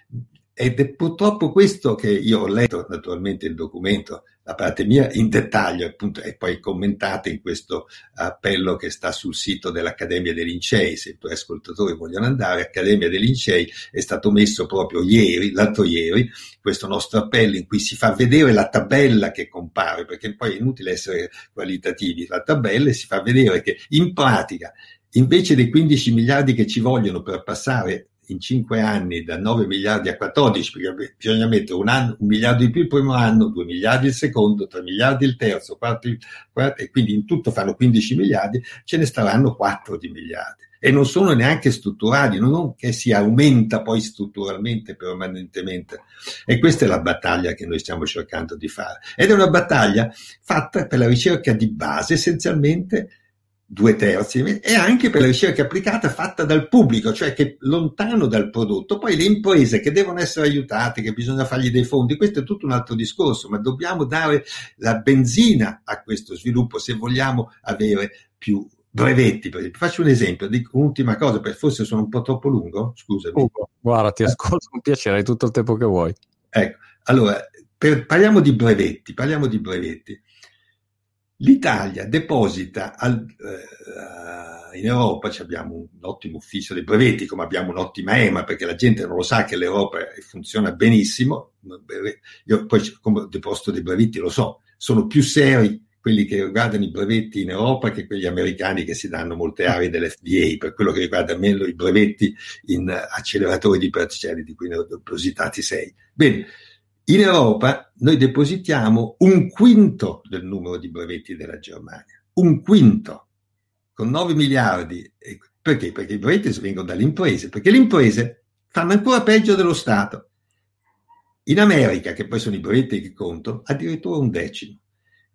è purtroppo questo che io ho letto, naturalmente il documento, la parte mia in dettaglio, appunto, e poi commentate in questo appello che sta sul sito dell'Accademia dei Lincei, se i tuoi ascoltatori vogliono andare. Accademia dei Lincei, è stato messo proprio l'altro ieri, questo nostro appello in cui si fa vedere la tabella che compare, perché poi è inutile essere qualitativi, la tabella, e si fa vedere che in pratica, invece dei 15 miliardi che ci vogliono per passare in 5 anni da 9 miliardi a 14, perché bisogna mettere un miliardo di più il primo anno, 2 miliardi il secondo, 3 miliardi il terzo, 4, e quindi in tutto fanno 15 miliardi, ce ne staranno 4 di miliardi. E non sono neanche strutturali, non che si aumenta poi strutturalmente, permanentemente. E questa è la battaglia che noi stiamo cercando di fare. Ed è una battaglia fatta per la ricerca di base, essenzialmente 2/3, e anche per la ricerca applicata fatta dal pubblico, cioè che lontano dal prodotto. Poi le imprese che devono essere aiutate, che bisogna fargli dei fondi, questo è tutto un altro discorso, ma dobbiamo dare la benzina a questo sviluppo se vogliamo avere più brevetti, per esempio. Faccio un esempio, dico un'ultima cosa, perché forse sono un po' troppo lungo, scusami. Guarda, ti ascolto con piacere, hai tutto il tempo che vuoi. Ecco, allora, parliamo di brevetti. L'Italia deposita in Europa, abbiamo un ottimo ufficio dei brevetti, come abbiamo un'ottima EMA, perché la gente non lo sa che l'Europa funziona benissimo. Io poi, come deposito dei brevetti, lo so, sono più seri quelli che riguardano i brevetti in Europa che quelli americani, che si danno molte aree dell'FDA. Per quello che riguarda meno i brevetti in acceleratori di particelle, di cui ne ho depositati 6. Bene, in Europa noi depositiamo un quinto del numero di brevetti della Germania, un quinto, con 9 miliardi. Perché? Perché i brevetti vengono dalle imprese, perché le imprese fanno ancora peggio dello Stato. In America, che poi sono i brevetti che contano, addirittura un decimo.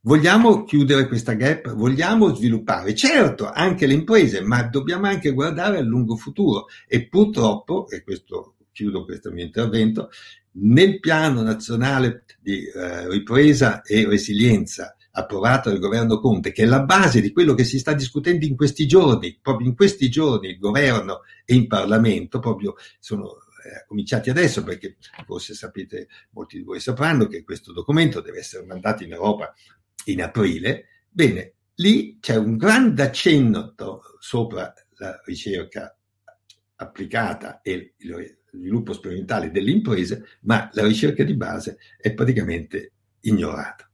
Vogliamo chiudere questa gap? Vogliamo sviluppare? Certo, anche le imprese, ma dobbiamo anche guardare al lungo futuro. E purtroppo, e questo chiudo questo mio intervento, nel piano nazionale di ripresa e resilienza approvato dal governo Conte, che è la base di quello che si sta discutendo in questi giorni, proprio in questi giorni il governo e in Parlamento, proprio sono cominciati adesso, perché forse sapete, molti di voi sapranno che questo documento deve essere mandato in Europa in aprile. Bene, lì c'è un grande accenno sopra la ricerca applicata e lo sviluppo sperimentale delle imprese, ma la ricerca di base è praticamente ignorata.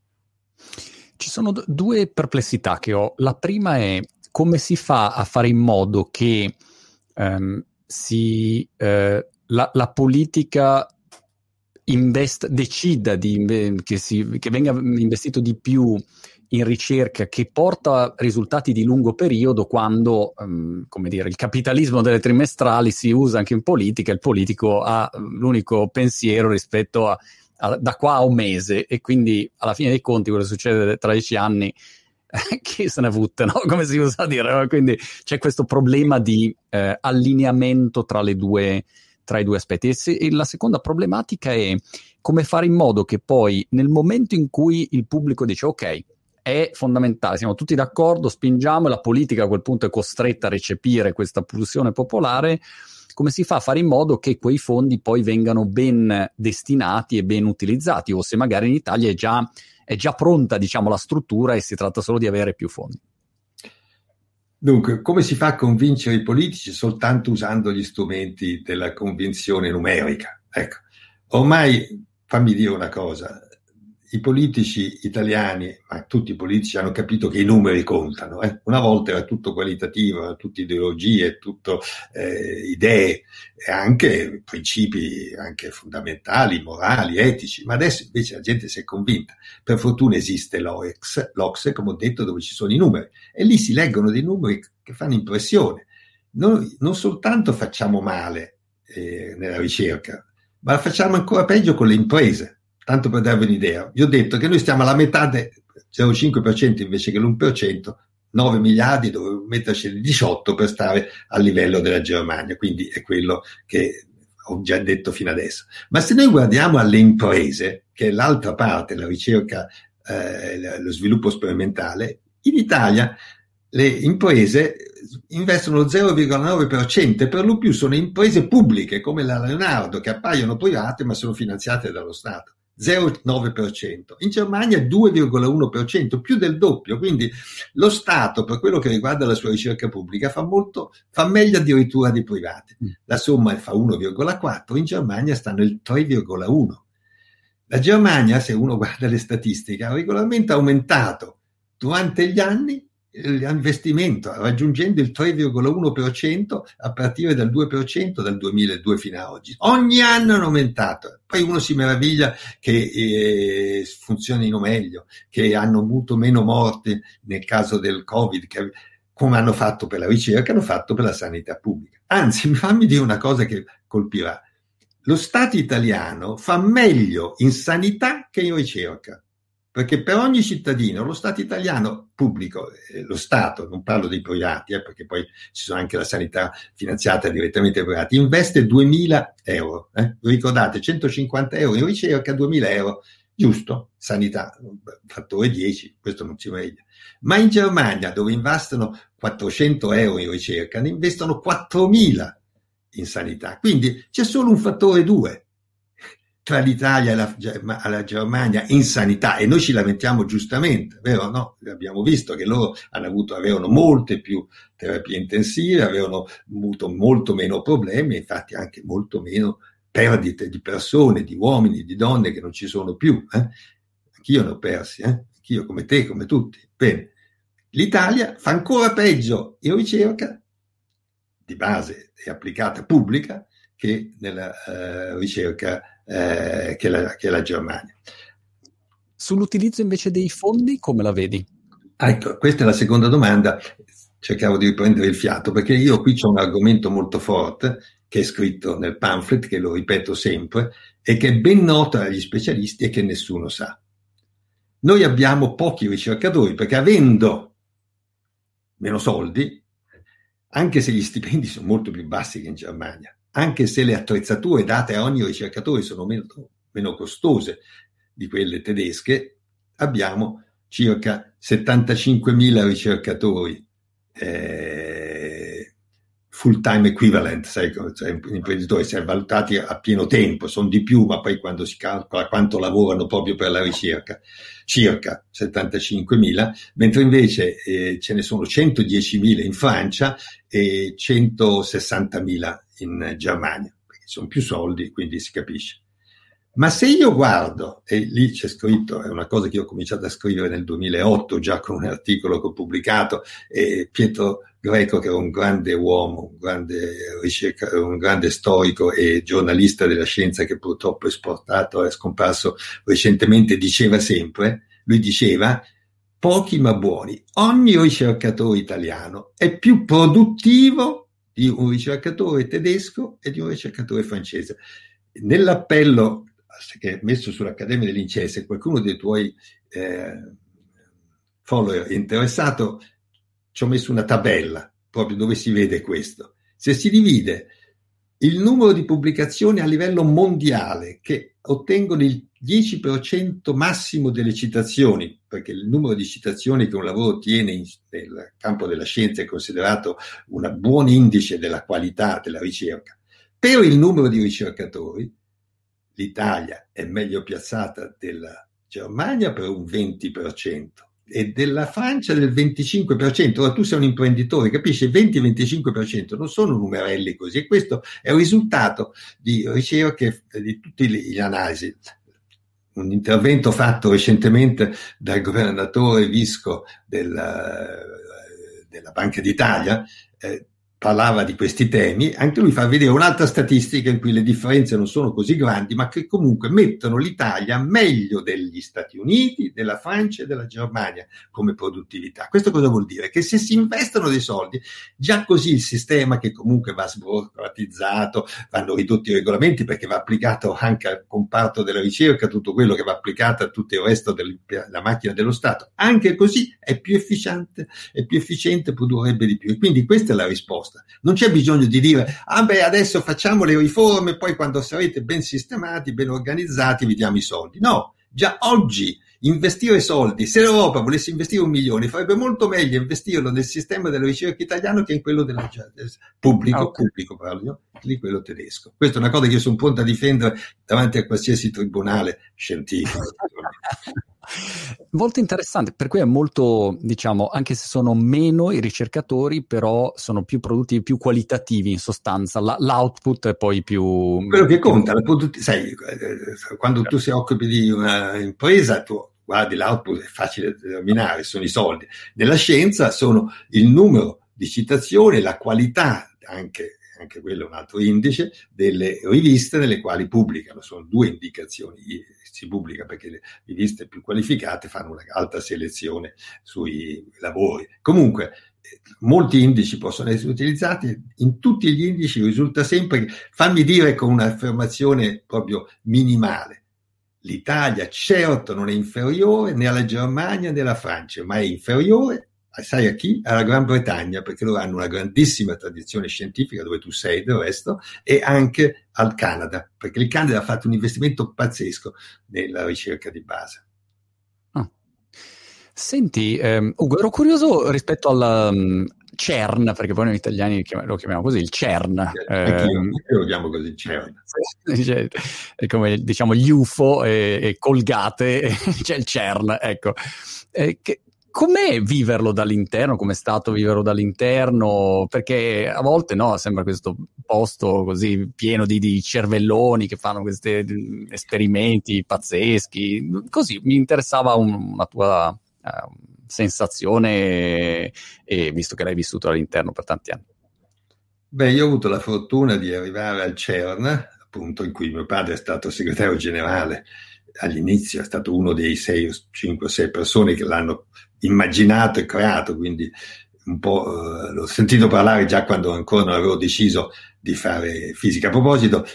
Ci sono due perplessità che ho. La prima è come si fa a fare in modo che la politica decida che venga investito di più in ricerca che porta risultati di lungo periodo, quando il capitalismo delle trimestrali si usa anche in politica. Il politico ha l'unico pensiero rispetto a da qua a un mese, e quindi alla fine dei conti quello che succede tra 10 anni chi se ne futta, no? Come si usa a dire. Quindi c'è questo problema di allineamento tra i due aspetti. E la seconda problematica è come fare in modo che poi, nel momento in cui il pubblico dice ok, è fondamentale, siamo tutti d'accordo, spingiamo, e la politica a quel punto è costretta a recepire questa pulsione popolare, come si fa a fare in modo che quei fondi poi vengano ben destinati e ben utilizzati, o se magari in Italia è già pronta, diciamo, la struttura e si tratta solo di avere più fondi? Dunque, come si fa a convincere i politici? Soltanto usando gli strumenti della convinzione numerica. Ecco, ormai, fammi dire una cosa, i politici italiani, ma tutti i politici, hanno capito che i numeri contano. Una volta era tutto qualitativo, era tutte ideologie, tutto idee, e anche principi anche fondamentali, morali, etici, ma adesso invece la gente si è convinta. Per fortuna esiste l'OCSE, come ho detto, dove ci sono i numeri, e lì si leggono dei numeri che fanno impressione. Noi non soltanto facciamo male nella ricerca, ma facciamo ancora peggio con le imprese. Tanto per darvi un'idea, vi ho detto che noi stiamo alla metà, 0,5% invece che l'1%, 9 miliardi, dovevo metterci il 18 per stare al livello della Germania, quindi è quello che ho già detto fino adesso. Ma se noi guardiamo alle imprese, che è l'altra parte, la ricerca, lo sviluppo sperimentale, in Italia le imprese investono lo 0,9%, e per lo più sono imprese pubbliche come la Leonardo, che appaiono private ma sono finanziate dallo Stato. 0,9%, in Germania 2,1%, più del doppio. Quindi lo Stato, per quello che riguarda la sua ricerca pubblica, fa meglio addirittura di privati. La somma fa 1,4, in Germania sta nel 3,1. La Germania, se uno guarda le statistiche, ha regolarmente aumentato durante gli anni l'investimento, raggiungendo il 3,1% a partire dal 2% dal 2002 fino ad oggi. Ogni anno hanno aumentato. Poi uno si meraviglia che funzionino meglio, che hanno avuto meno morti nel caso del Covid, che, come hanno fatto per la ricerca, hanno fatto per la sanità pubblica. Anzi, fammi dire una cosa che colpirà. Lo Stato italiano fa meglio in sanità che in ricerca. Perché per ogni cittadino lo Stato italiano pubblico, lo Stato, non parlo dei privati, perché poi ci sono anche la sanità finanziata direttamente dai privati, investe 2.000 euro. Ricordate, 150 euro in ricerca, 2.000 euro, giusto, sanità, fattore 10, questo non si vede. Ma in Germania, dove investono 400 euro in ricerca, ne investono 4.000 in sanità. Quindi c'è solo un fattore 2 tra l'Italia e la Germania in sanità, e noi ci lamentiamo giustamente, vero? No, abbiamo visto che loro avevano molte più terapie intensive, avevano avuto molto meno problemi, infatti anche molto meno perdite di persone, di uomini, di donne che non ci sono più. Anch'io ne ho persi, anch'io come te, come tutti. Bene. L'Italia fa ancora peggio in ricerca di base e applicata pubblica che nella ricerca che la Germania. Sull'utilizzo invece dei fondi come la vedi? Ecco, questa è la seconda domanda. Cercavo di riprendere il fiato perché io qui c'ho un argomento molto forte che è scritto nel pamphlet, che lo ripeto sempre e che è ben noto agli specialisti e che nessuno sa. Noi abbiamo pochi ricercatori perché, avendo meno soldi, anche se gli stipendi sono molto più bassi che in Germania, anche se le attrezzature date a ogni ricercatore sono meno costose di quelle tedesche, abbiamo circa 75.000 ricercatori full time equivalent, sai, cioè imprenditori, si è valutati a pieno tempo, sono di più, ma poi quando si calcola quanto lavorano proprio per la ricerca, circa 75.000, mentre invece ce ne sono 110.000 in Francia e 160.000 in Germania, perché sono più soldi, quindi si capisce. Ma se io guardo, e lì c'è scritto, è una cosa che io ho cominciato a scrivere nel 2008, già con un articolo che ho pubblicato, e Pietro Greco, che era un grande uomo, un grande storico e giornalista della scienza che purtroppo è scomparso recentemente, diceva sempre, lui diceva, pochi ma buoni, ogni ricercatore italiano è più produttivo di un ricercatore tedesco e di un ricercatore francese. Nell'appello che è messo sull'Accademia dei Lincei, se qualcuno dei tuoi follower è interessato, ci ho messo una tabella proprio dove si vede questo. Se si divide il numero di pubblicazioni a livello mondiale che ottengono il 10% massimo delle citazioni, perché il numero di citazioni che un lavoro ottiene nel campo della scienza è considerato un buon indice della qualità della ricerca, per il numero di ricercatori, l'Italia è meglio piazzata della Germania per un 20% e della Francia del 25%. Ora tu sei un imprenditore, capisci? 20-25% non sono numerelli così, e questo è il risultato di ricerche, di tutte le analisi. Un intervento fatto recentemente dal governatore Visco della Banca d'Italia parlava di questi temi, anche lui fa vedere un'altra statistica in cui le differenze non sono così grandi, ma che comunque mettono l'Italia meglio degli Stati Uniti, della Francia e della Germania come produttività. Questo cosa vuol dire? Che se si investono dei soldi, già così il sistema che comunque va sburocratizzato, vanno ridotti i regolamenti perché va applicato anche al comparto della ricerca, tutto quello che va applicato a tutto il resto della macchina dello Stato, anche così è più efficiente, produrrebbe di più. E quindi questa è la risposta. Non c'è bisogno di dire adesso facciamo le riforme, poi quando sarete ben sistemati, ben organizzati, vi diamo i soldi. No, già oggi investire soldi, se l'Europa volesse investire 1 milione, farebbe molto meglio investirlo nel sistema della ricerca italiano che in quello di quello tedesco. Questa è una cosa che io sono pronto a difendere davanti a qualsiasi tribunale scientifico. Molto interessante, per cui è molto, diciamo, anche se sono meno i ricercatori, però sono più produttivi, più qualitativi in sostanza, l'output è poi più... Quello che conta, sai, quando tu si occupi di una impresa, tu guardi l'output, è facile determinare, sono i soldi. Nella scienza sono il numero di citazioni, la qualità, anche quello è un altro indice, delle riviste nelle quali pubblicano. Sono 2 indicazioni: si pubblica perché le riviste più qualificate fanno una alta selezione sui lavori. Comunque molti indici possono essere utilizzati, in tutti gli indici risulta sempre che, fammi dire con un'affermazione proprio minimale, l'Italia certo non è inferiore né alla Germania né alla Francia, ma è inferiore, sai a chi? Alla Gran Bretagna, perché loro hanno una grandissima tradizione scientifica, dove tu sei del resto, e anche al Canada, perché il Canada ha fatto un investimento pazzesco nella ricerca di base. Senti, Ugo, ero curioso rispetto alla CERN, perché poi noi italiani lo chiamiamo così, il CERN. Io lo chiamo così, CERN. Cioè, è come diciamo gli UFO e Colgate, c'è il CERN, ecco. Com'è viverlo dall'interno? Com'è stato viverlo dall'interno? Perché a volte no, sembra questo posto così pieno di cervelloni che fanno questi esperimenti pazzeschi. Così mi interessava una tua sensazione, e visto che l'hai vissuto dall'interno per tanti anni. Beh, io ho avuto la fortuna di arrivare al CERN, appunto, in cui mio padre è stato segretario generale. All'inizio è stato uno dei 5 o 6 persone che l'hanno immaginato e creato, quindi un po' l'ho sentito parlare già quando ancora non avevo deciso di fare fisica. A proposito,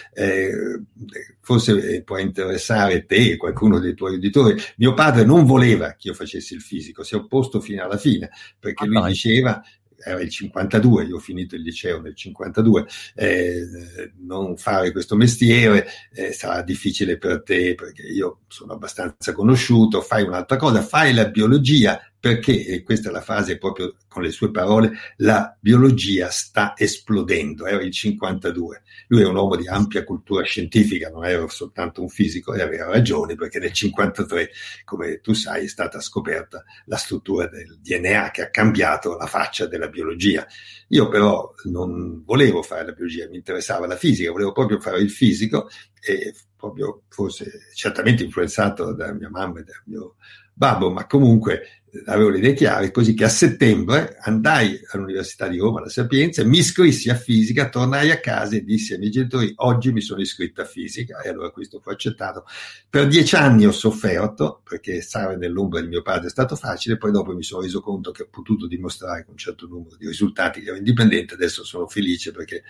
forse può interessare te e qualcuno dei tuoi uditori, mio padre non voleva che io facessi il fisico, si è opposto fino alla fine, perché lui diceva, era il 52, io ho finito il liceo nel 52, non fare questo mestiere sarà difficile per te, perché io sono abbastanza conosciuto, fai un'altra cosa, fai la biologia, perché, e questa è la frase proprio con le sue parole, la biologia sta esplodendo, era il 52. Lui è un uomo di ampia cultura scientifica, non era soltanto un fisico, e aveva ragione, perché nel 53, come tu sai, è stata scoperta la struttura del DNA che ha cambiato la faccia della biologia. Io però non volevo fare la biologia, mi interessava la fisica, volevo proprio fare il fisico, e proprio forse certamente influenzato da mia mamma e dal mio babbo, ma comunque avevo le idee chiare, così che a settembre andai all'Università di Roma, alla Sapienza, mi iscrissi a fisica, tornai a casa e dissi ai miei genitori: oggi mi sono iscritto a fisica. E allora questo fu accettato. Per 10 anni ho sofferto, perché stare nell'ombra di mio padre è stato facile, poi dopo mi sono reso conto che ho potuto dimostrare con un certo numero di risultati che ero indipendente. Adesso sono felice perché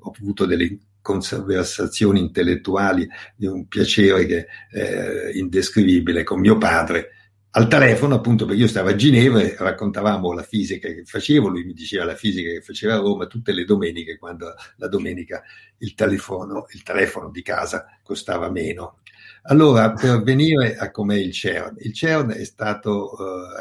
ho avuto delle conversazioni intellettuali di un piacere che è indescrivibile con mio padre, al telefono, appunto, perché io stavo a Ginevra e raccontavamo la fisica che facevo, lui mi diceva la fisica che faceva a Roma tutte le domeniche, quando la domenica il telefono di casa costava meno. Allora, per venire a com'è il CERN è stato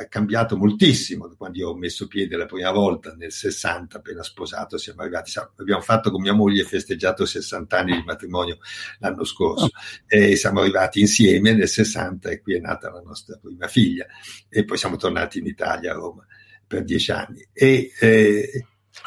cambiato moltissimo quando io ho messo piede la prima volta nel 60, appena sposato, siamo arrivati, abbiamo fatto con mia moglie, festeggiato 60 anni di matrimonio l'anno scorso, e siamo arrivati insieme nel 60 e qui è nata la nostra prima figlia, e poi siamo tornati in Italia, a Roma, per 10 anni.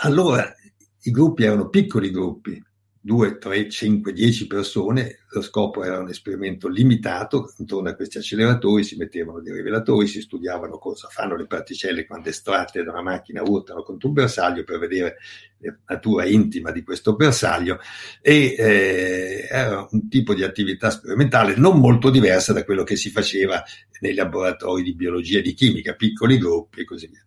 Allora i gruppi erano piccoli gruppi, 2, 3, 5, 10 persone, lo scopo era un esperimento limitato, intorno a questi acceleratori si mettevano dei rivelatori, si studiavano cosa fanno le particelle quando estratte da una macchina urtano contro un bersaglio per vedere la natura intima di questo bersaglio, e era un tipo di attività sperimentale non molto diversa da quello che si faceva nei laboratori di biologia e di chimica, piccoli gruppi e così via.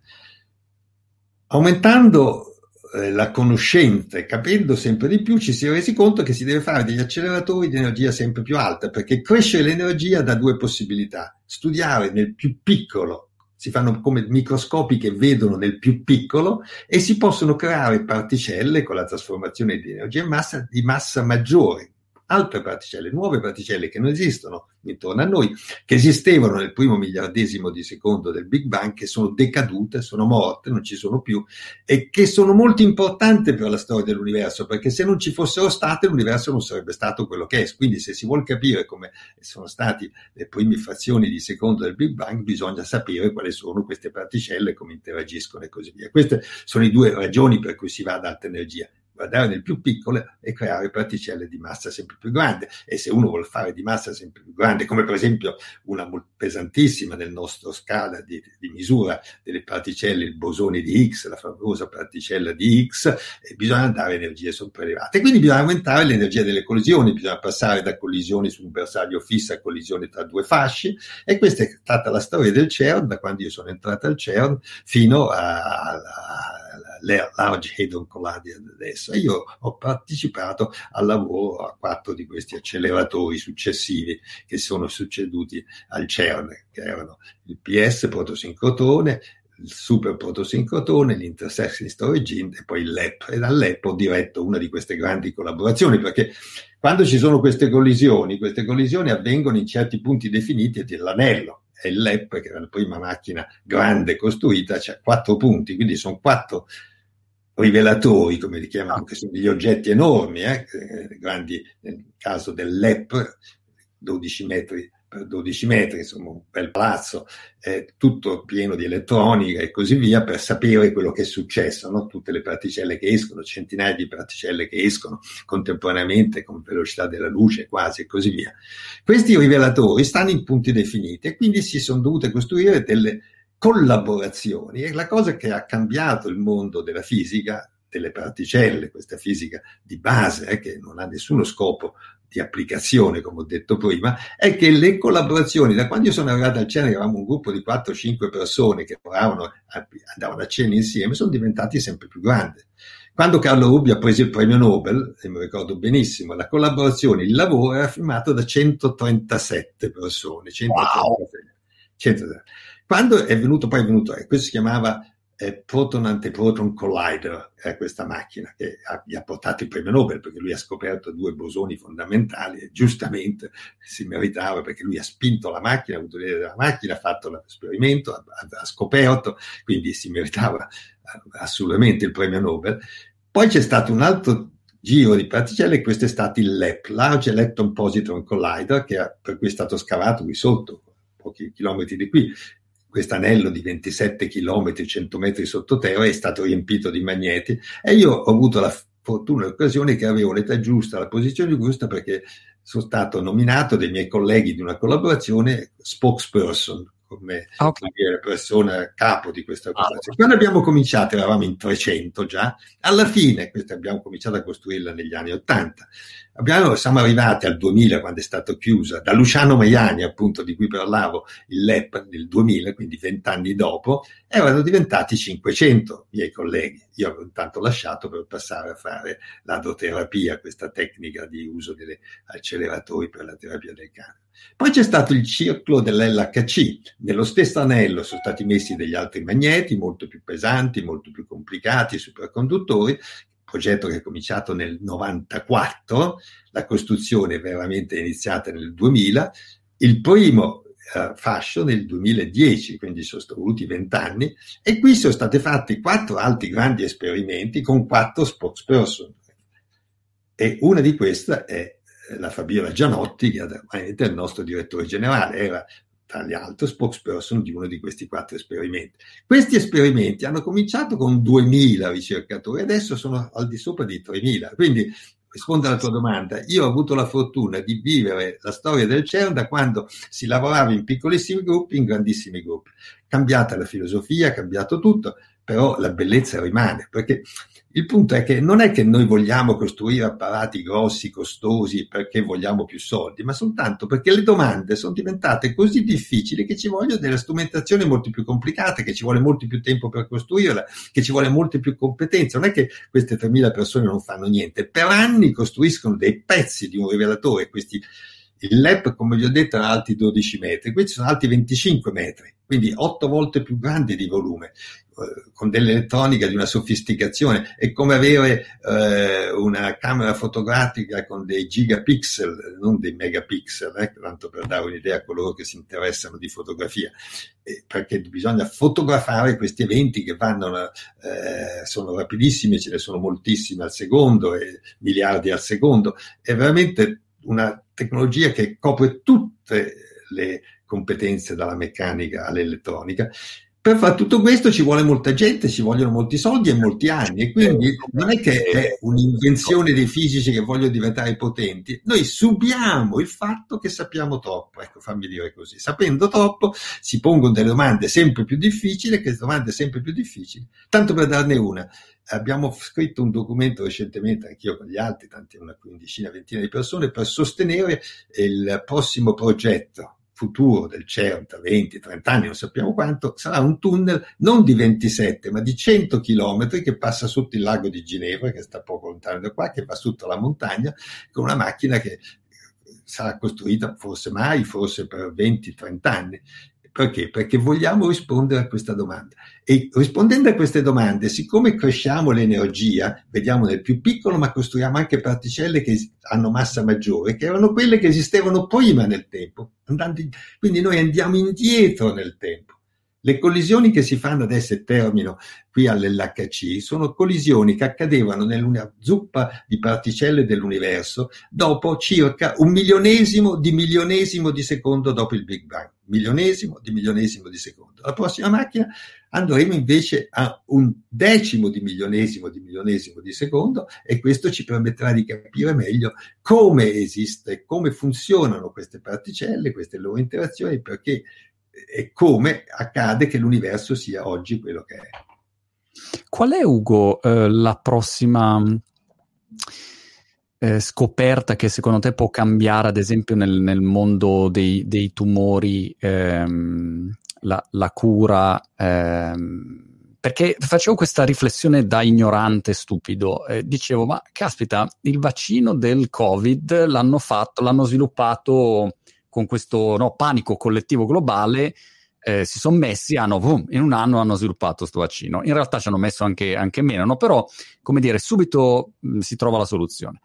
Aumentando la conoscenza e capendo sempre di più, ci si è resi conto che si deve fare degli acceleratori di energia sempre più alta, perché crescere l'energia dà 2 possibilità: studiare nel più piccolo, si fanno come microscopi che vedono nel più piccolo, e si possono creare particelle con la trasformazione di energia in massa, di massa maggiore, altre particelle, nuove particelle che non esistono intorno a noi, che esistevano nel primo miliardesimo di secondo del Big Bang, che sono decadute, sono morte, non ci sono più, e che sono molto importanti per la storia dell'universo, perché se non ci fossero state l'universo non sarebbe stato quello che è. Quindi se si vuol capire come sono stati le prime frazioni di secondo del Big Bang, bisogna sapere quali sono queste particelle, come interagiscono e così via. Queste sono le 2 ragioni per cui si va ad alta energia: guardare nel più piccolo e creare particelle di massa sempre più grande. E se uno vuol fare di massa sempre più grande, come per esempio una pesantissima nel nostro scala di misura delle particelle, il bosone di Higgs, la famosa particella di Higgs, bisogna andare a energie sopraelevate. Quindi bisogna aumentare l'energia delle collisioni, bisogna passare da collisioni su un bersaglio fisso a collisioni tra 2 fasci, e questa è stata la storia del CERN, da quando io sono entrato al CERN fino alla Large Hadron Collider adesso. Io ho partecipato al lavoro a 4 di questi acceleratori successivi che sono succeduti al CERN, che erano il PS, protosincrotone, il super protosincrotone, l'Intersection Storage Int e poi il LEP. E dal LEP ho diretto una di queste grandi collaborazioni, perché quando ci sono queste collisioni avvengono in certi punti definiti dell'anello. E il LEP, che era la prima macchina grande costruita, c'ha 4 punti, quindi sono 4 rivelatori, come li chiamiamo, che sono degli oggetti enormi, grandi, nel caso del LEP, 12 metri per 12 metri, insomma un bel palazzo, tutto pieno di elettronica e così via, per sapere quello che è successo, no? Tutte le particelle che escono, centinaia di particelle che escono contemporaneamente con velocità della luce quasi e così via. Questi rivelatori stanno in punti definiti e quindi si sono dovute costruire delle collaborazioni, e la cosa che ha cambiato il mondo della fisica delle particelle, questa fisica di base che non ha nessuno scopo di applicazione, come ho detto prima, è che le collaborazioni, da quando io sono arrivato al CNR, eravamo un gruppo di 4-5 persone che lavoravano, andavano a cena insieme, sono diventati sempre più grandi. Quando Carlo Rubbia ha preso il premio Nobel, e mi ricordo benissimo, la collaborazione, il lavoro era firmato da 137 persone. 137. Quando è venuto, questo si chiamava Proton Antiproton Collider, è questa macchina che gli ha portato il premio Nobel, perché lui ha scoperto due bosoni fondamentali e giustamente si meritava, perché lui ha spinto la macchina, ha avuto l'idea della macchina, ha fatto l'esperimento, ha scoperto, quindi si meritava assolutamente il premio Nobel. Poi c'è stato un altro giro di particelle e questo è stato il LEP, Large Electron Positron Collider, per cui è stato scavato qui sotto, pochi chilometri di qui. Questo anello di 27 chilometri, 100 metri sottoterra, è stato riempito di magneti e io ho avuto la fortuna e l'occasione che avevo l'età giusta, la posizione giusta, perché sono stato nominato dai miei colleghi di una collaborazione spokesperson, come persona capo di questa collaborazione. Quando abbiamo cominciato eravamo in 300 già, alla fine, questa abbiamo cominciato a costruirla negli anni 80, siamo arrivati al 2000 quando è stata chiusa, da Luciano Maiani appunto di cui parlavo, il LEP nel 2000, quindi 20 anni dopo, erano diventati 500 miei colleghi, io avevo intanto lasciato per passare a fare l'adroterapia, questa tecnica di uso degli acceleratori per la terapia del cancro. Poi c'è stato il circolo dell'LHC, nello stesso anello sono stati messi degli altri magneti molto più pesanti, molto più complicati, superconduttori, progetto che è cominciato nel 94, la costruzione è veramente iniziata nel 2000, il primo fascio nel 2010, quindi sono voluti 20 anni, e qui sono stati fatti 4 altri grandi esperimenti con 4 spokesperson, e una di queste è la Fabiola Gianotti, che è il nostro direttore generale, era tra gli altri spokesperson di uno di questi 4 esperimenti. Questi esperimenti hanno cominciato con 2000 ricercatori, adesso sono al di sopra di 3000, quindi rispondo alla tua domanda, io ho avuto la fortuna di vivere la storia del CERN da quando si lavorava in piccolissimi gruppi, in grandissimi gruppi. Cambiata la filosofia, cambiato tutto, però la bellezza rimane, perché il punto è che non è che noi vogliamo costruire apparati grossi, costosi, perché vogliamo più soldi, ma soltanto perché le domande sono diventate così difficili che ci vogliono delle strumentazioni molto più complicate, che ci vuole molto più tempo per costruirla, che ci vuole molte più competenze. Non è che queste 3.000 persone non fanno niente, per anni costruiscono dei pezzi di un rivelatore. Il LEP, come vi ho detto, era alti 12 metri, questi sono alti 25 metri, quindi 8 volte più grandi di volume, con dell'elettronica di una sofisticazione. È come avere una camera fotografica con dei gigapixel, non dei megapixel, tanto per dare un'idea a coloro che si interessano di fotografia, perché bisogna fotografare questi eventi che vanno, sono rapidissimi, ce ne sono moltissimi al secondo, miliardi al secondo, è veramente una tecnologia che copre tutte le competenze, dalla meccanica all'elettronica. Per fare tutto questo ci vuole molta gente, ci vogliono molti soldi e molti anni, e quindi non è che è un'invenzione dei fisici che vogliono diventare potenti, noi subiamo il fatto che sappiamo troppo, fammi dire così, sapendo troppo si pongono delle domande sempre più difficili, tanto per darne una. Abbiamo scritto un documento recentemente, anch'io con gli altri, tanti, una quindicina, ventina di persone, per sostenere il prossimo progetto futuro del CERN, tra 20-30 anni, non sappiamo quanto, sarà un tunnel non di 27 ma di 100 chilometri che passa sotto il lago di Ginevra, che sta poco lontano da qua, che va sotto la montagna, con una macchina che sarà costruita forse per 20-30 anni. Perché? Perché vogliamo rispondere a questa domanda. E rispondendo a queste domande, siccome cresciamo l'energia, vediamo nel più piccolo, ma costruiamo anche particelle che hanno massa maggiore, che erano quelle che esistevano prima nel tempo. Quindi noi andiamo indietro nel tempo. Le collisioni che si fanno adesso, termino qui all'LHC, sono collisioni che accadevano nella zuppa di particelle dell'universo dopo circa 1/100000000 di secondo dopo il Big Bang. 1/100000000 di secondo. La prossima macchina andremo invece a 1/100000000 di secondo e questo ci permetterà di capire meglio come esiste, come funzionano queste particelle, queste loro interazioni, perché e come accade che l'universo sia oggi quello che è. Qual è, Ugo, la prossima scoperta che secondo te può cambiare, ad esempio, nel mondo dei tumori, la cura? Perché facevo questa riflessione da ignorante stupido, dicevo, ma caspita, il vaccino del Covid l'hanno sviluppato con questo panico collettivo globale, si sono messi, in un anno hanno sviluppato sto vaccino. In realtà ci hanno messo anche meno, però, come dire, subito si trova la soluzione.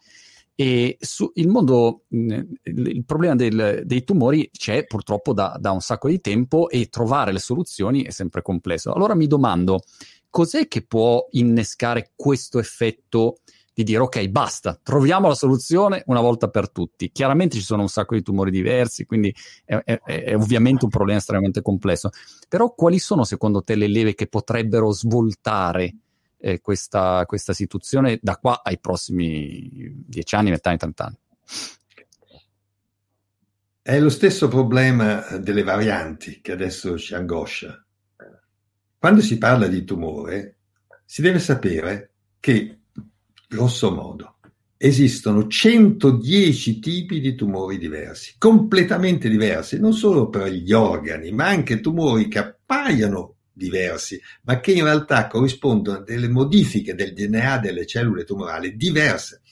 E il mondo, il problema dei tumori c'è purtroppo da un sacco di tempo e trovare le soluzioni è sempre complesso. Allora mi domando, cos'è che può innescare questo effetto di dire ok, basta, troviamo la soluzione una volta per tutti? Chiaramente ci sono un sacco di tumori diversi, quindi è ovviamente un problema estremamente complesso, però quali sono secondo te le leve che potrebbero svoltare questa situazione da qua ai prossimi 10 anni, vent'anni, 30 anni? È lo stesso problema delle varianti che adesso ci angoscia. Quando si parla di tumore si deve sapere che grosso modo esistono 110 tipi di tumori diversi, completamente diversi, non solo per gli organi, ma anche tumori che appaiono diversi, ma che in realtà corrispondono a delle modifiche del DNA delle cellule tumorali diverse.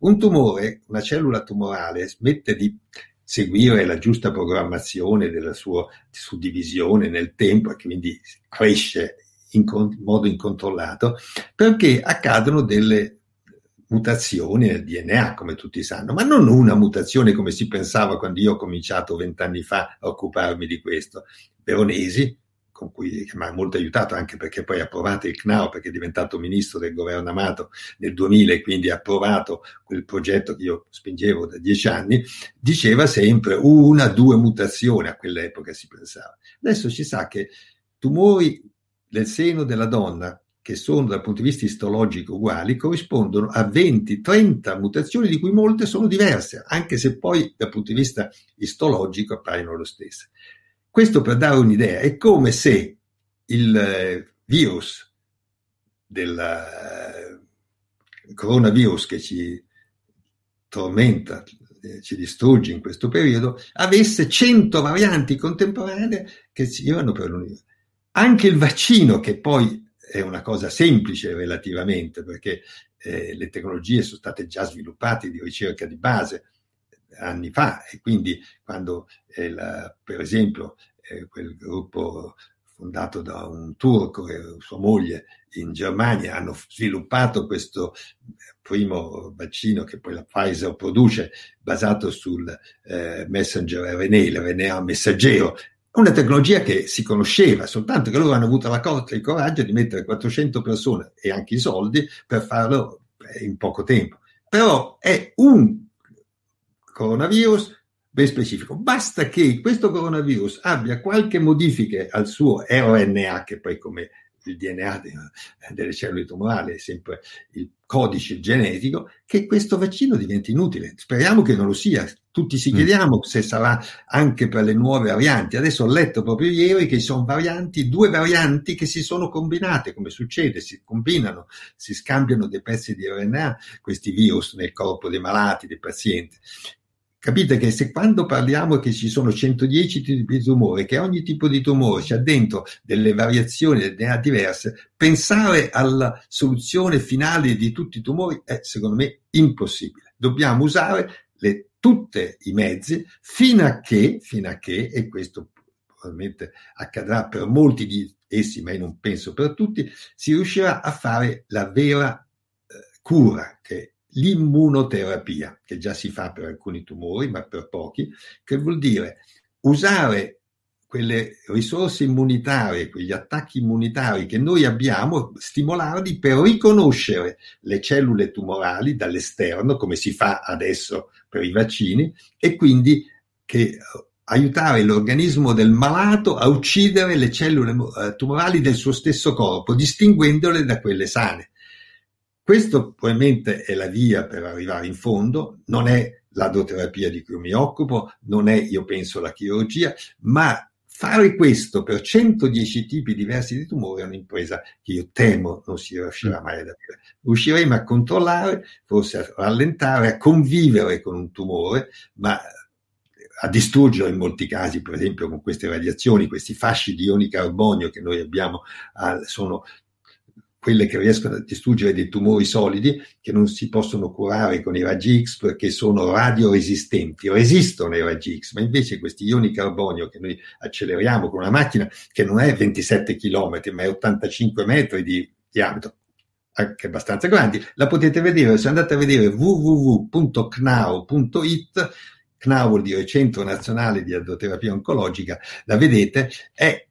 Un tumore, una cellula tumorale, smette di seguire la giusta programmazione della sua suddivisione nel tempo e quindi cresce in modo incontrollato perché accadono delle mutazioni nel DNA, come tutti sanno, ma non una mutazione come si pensava quando io ho cominciato 20 anni fa a occuparmi di questo. Veronesi, con cui mi ha molto aiutato, anche perché poi ha approvato il CNAO, perché è diventato ministro del governo Amato nel 2000 e quindi ha approvato quel progetto che io spingevo da 10 anni, diceva sempre 1-2 mutazioni, a quell'epoca si pensava. Adesso si sa che tumori del seno della donna, che sono dal punto di vista istologico uguali, corrispondono a 20-30 mutazioni, di cui molte sono diverse, anche se poi dal punto di vista istologico appaiono lo stesso. Questo per dare un'idea, è come se il virus del coronavirus che ci tormenta, ci distrugge in questo periodo, avesse 100 varianti contemporanee che si girano per l'universo. Anche il vaccino, che poi è una cosa semplice relativamente, perché le tecnologie sono state già sviluppate di ricerca di base anni fa, e quindi quando per esempio quel gruppo fondato da un turco e sua moglie in Germania hanno sviluppato questo primo vaccino che poi la Pfizer produce, basato sul messenger RNA, l'RNA messaggero, una tecnologia che si conosceva, soltanto che loro hanno avuto il coraggio di mettere 400 persone e anche i soldi per farlo in poco tempo. Però è un coronavirus ben specifico. Basta che questo coronavirus abbia qualche modifica al suo RNA, che poi, come il DNA delle cellule tumorali, è sempre il codice genetico, che questo vaccino diventi inutile. Speriamo che non lo sia. Tutti si chiediamo se sarà anche per le nuove varianti. Adesso ho letto proprio ieri che ci sono due varianti che si sono combinate, come succede, si combinano, si scambiano dei pezzi di RNA, questi virus, nel corpo dei malati, dei pazienti. Capite che se quando parliamo che ci sono 110 tipi di tumore, che ogni tipo di tumore c'ha dentro delle variazioni, delle DNA diverse, pensare alla soluzione finale di tutti i tumori è, secondo me, impossibile. Dobbiamo usare tutti i mezzi fino a che, e questo probabilmente accadrà per molti di essi, ma io non penso per tutti, si riuscirà a fare la vera cura, che è l'immunoterapia, che già si fa per alcuni tumori, ma per pochi, che vuol dire usare quelle risorse immunitarie, quegli attacchi immunitari che noi abbiamo, stimolarli per riconoscere le cellule tumorali dall'esterno, come si fa adesso per i vaccini, e quindi che aiutare l'organismo del malato a uccidere le cellule tumorali del suo stesso corpo, distinguendole da quelle sane. Questo probabilmente è la via per arrivare in fondo, non è l'adoterapia di cui mi occupo, non è, io penso, la chirurgia, ma fare questo per 110 tipi diversi di tumore è un'impresa che io temo non si riuscirà mai ad avere. Riusciremo a controllare, forse a rallentare, a convivere con un tumore, ma a distruggere in molti casi, per esempio con queste radiazioni, questi fasci di ioni carbonio che noi abbiamo, sono quelle che riescono a distruggere dei tumori solidi che non si possono curare con i raggi X perché sono radioresistenti, resistono ai raggi X, ma invece questi ioni carbonio che noi acceleriamo con una macchina che non è 27 km ma è 85 metri di diametro, anche abbastanza grandi, la potete vedere se andate a vedere www.cnao.it. CNAO vuol dire Centro Nazionale di Adoterapia Oncologica, la vedete, è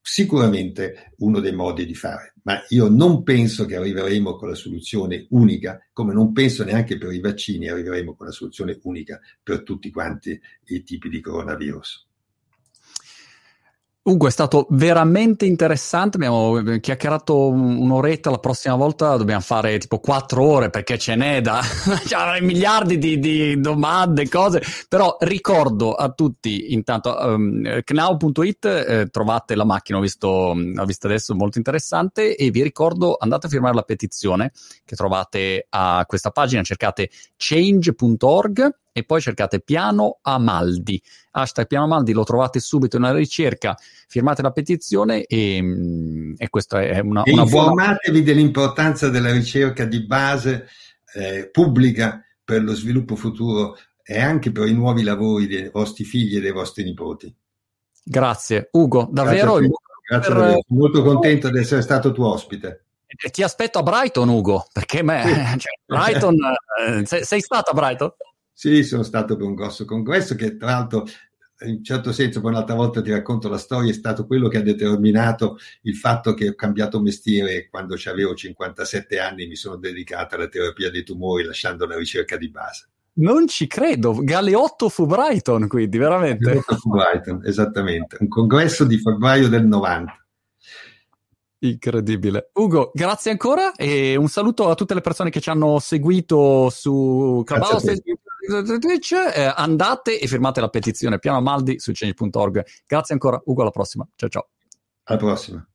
sicuramente uno dei modi di fare, ma io non penso che arriveremo con la soluzione unica, come non penso neanche per i vaccini arriveremo con la soluzione unica per tutti quanti i tipi di coronavirus. Ugo, è stato veramente interessante, abbiamo chiacchierato un'oretta, la prossima volta dobbiamo fare tipo 4 ore perché ce n'è da miliardi di domande, cose, però ricordo a tutti intanto cnao.it, trovate la macchina, ho visto adesso, molto interessante, e vi ricordo andate a firmare la petizione che trovate a questa pagina, cercate change.org e poi cercate Piano Amaldi, hashtag Piano Amaldi, lo trovate subito nella ricerca, firmate la petizione e questa è una buona... Informatevi dell'importanza della ricerca di base pubblica per lo sviluppo futuro e anche per i nuovi lavori dei vostri figli e dei vostri nipoti. Grazie Ugo, davvero... Grazie per... Sono molto contento di essere stato tuo ospite. E ti aspetto a Brighton, Ugo, perché me... sì. Cioè, Brighton... sei stato a Brighton? Sì, sono stato per un grosso congresso che tra l'altro in un certo senso, poi un'altra volta ti racconto la storia, è stato quello che ha determinato il fatto che ho cambiato mestiere quando avevo 57 anni e mi sono dedicato alla terapia dei tumori lasciando la ricerca di base. Non ci credo, Galeotto fu Brighton quindi, veramente. Galeotto fu Brighton, esattamente, un congresso di febbraio del 90. Incredibile. Ugo, grazie ancora e un saluto a tutte le persone che ci hanno seguito su Clubhouse, Twitch, andate e firmate la petizione Piano Amaldi su change.org. Grazie ancora Ugo, alla prossima. Ciao ciao. Alla prossima.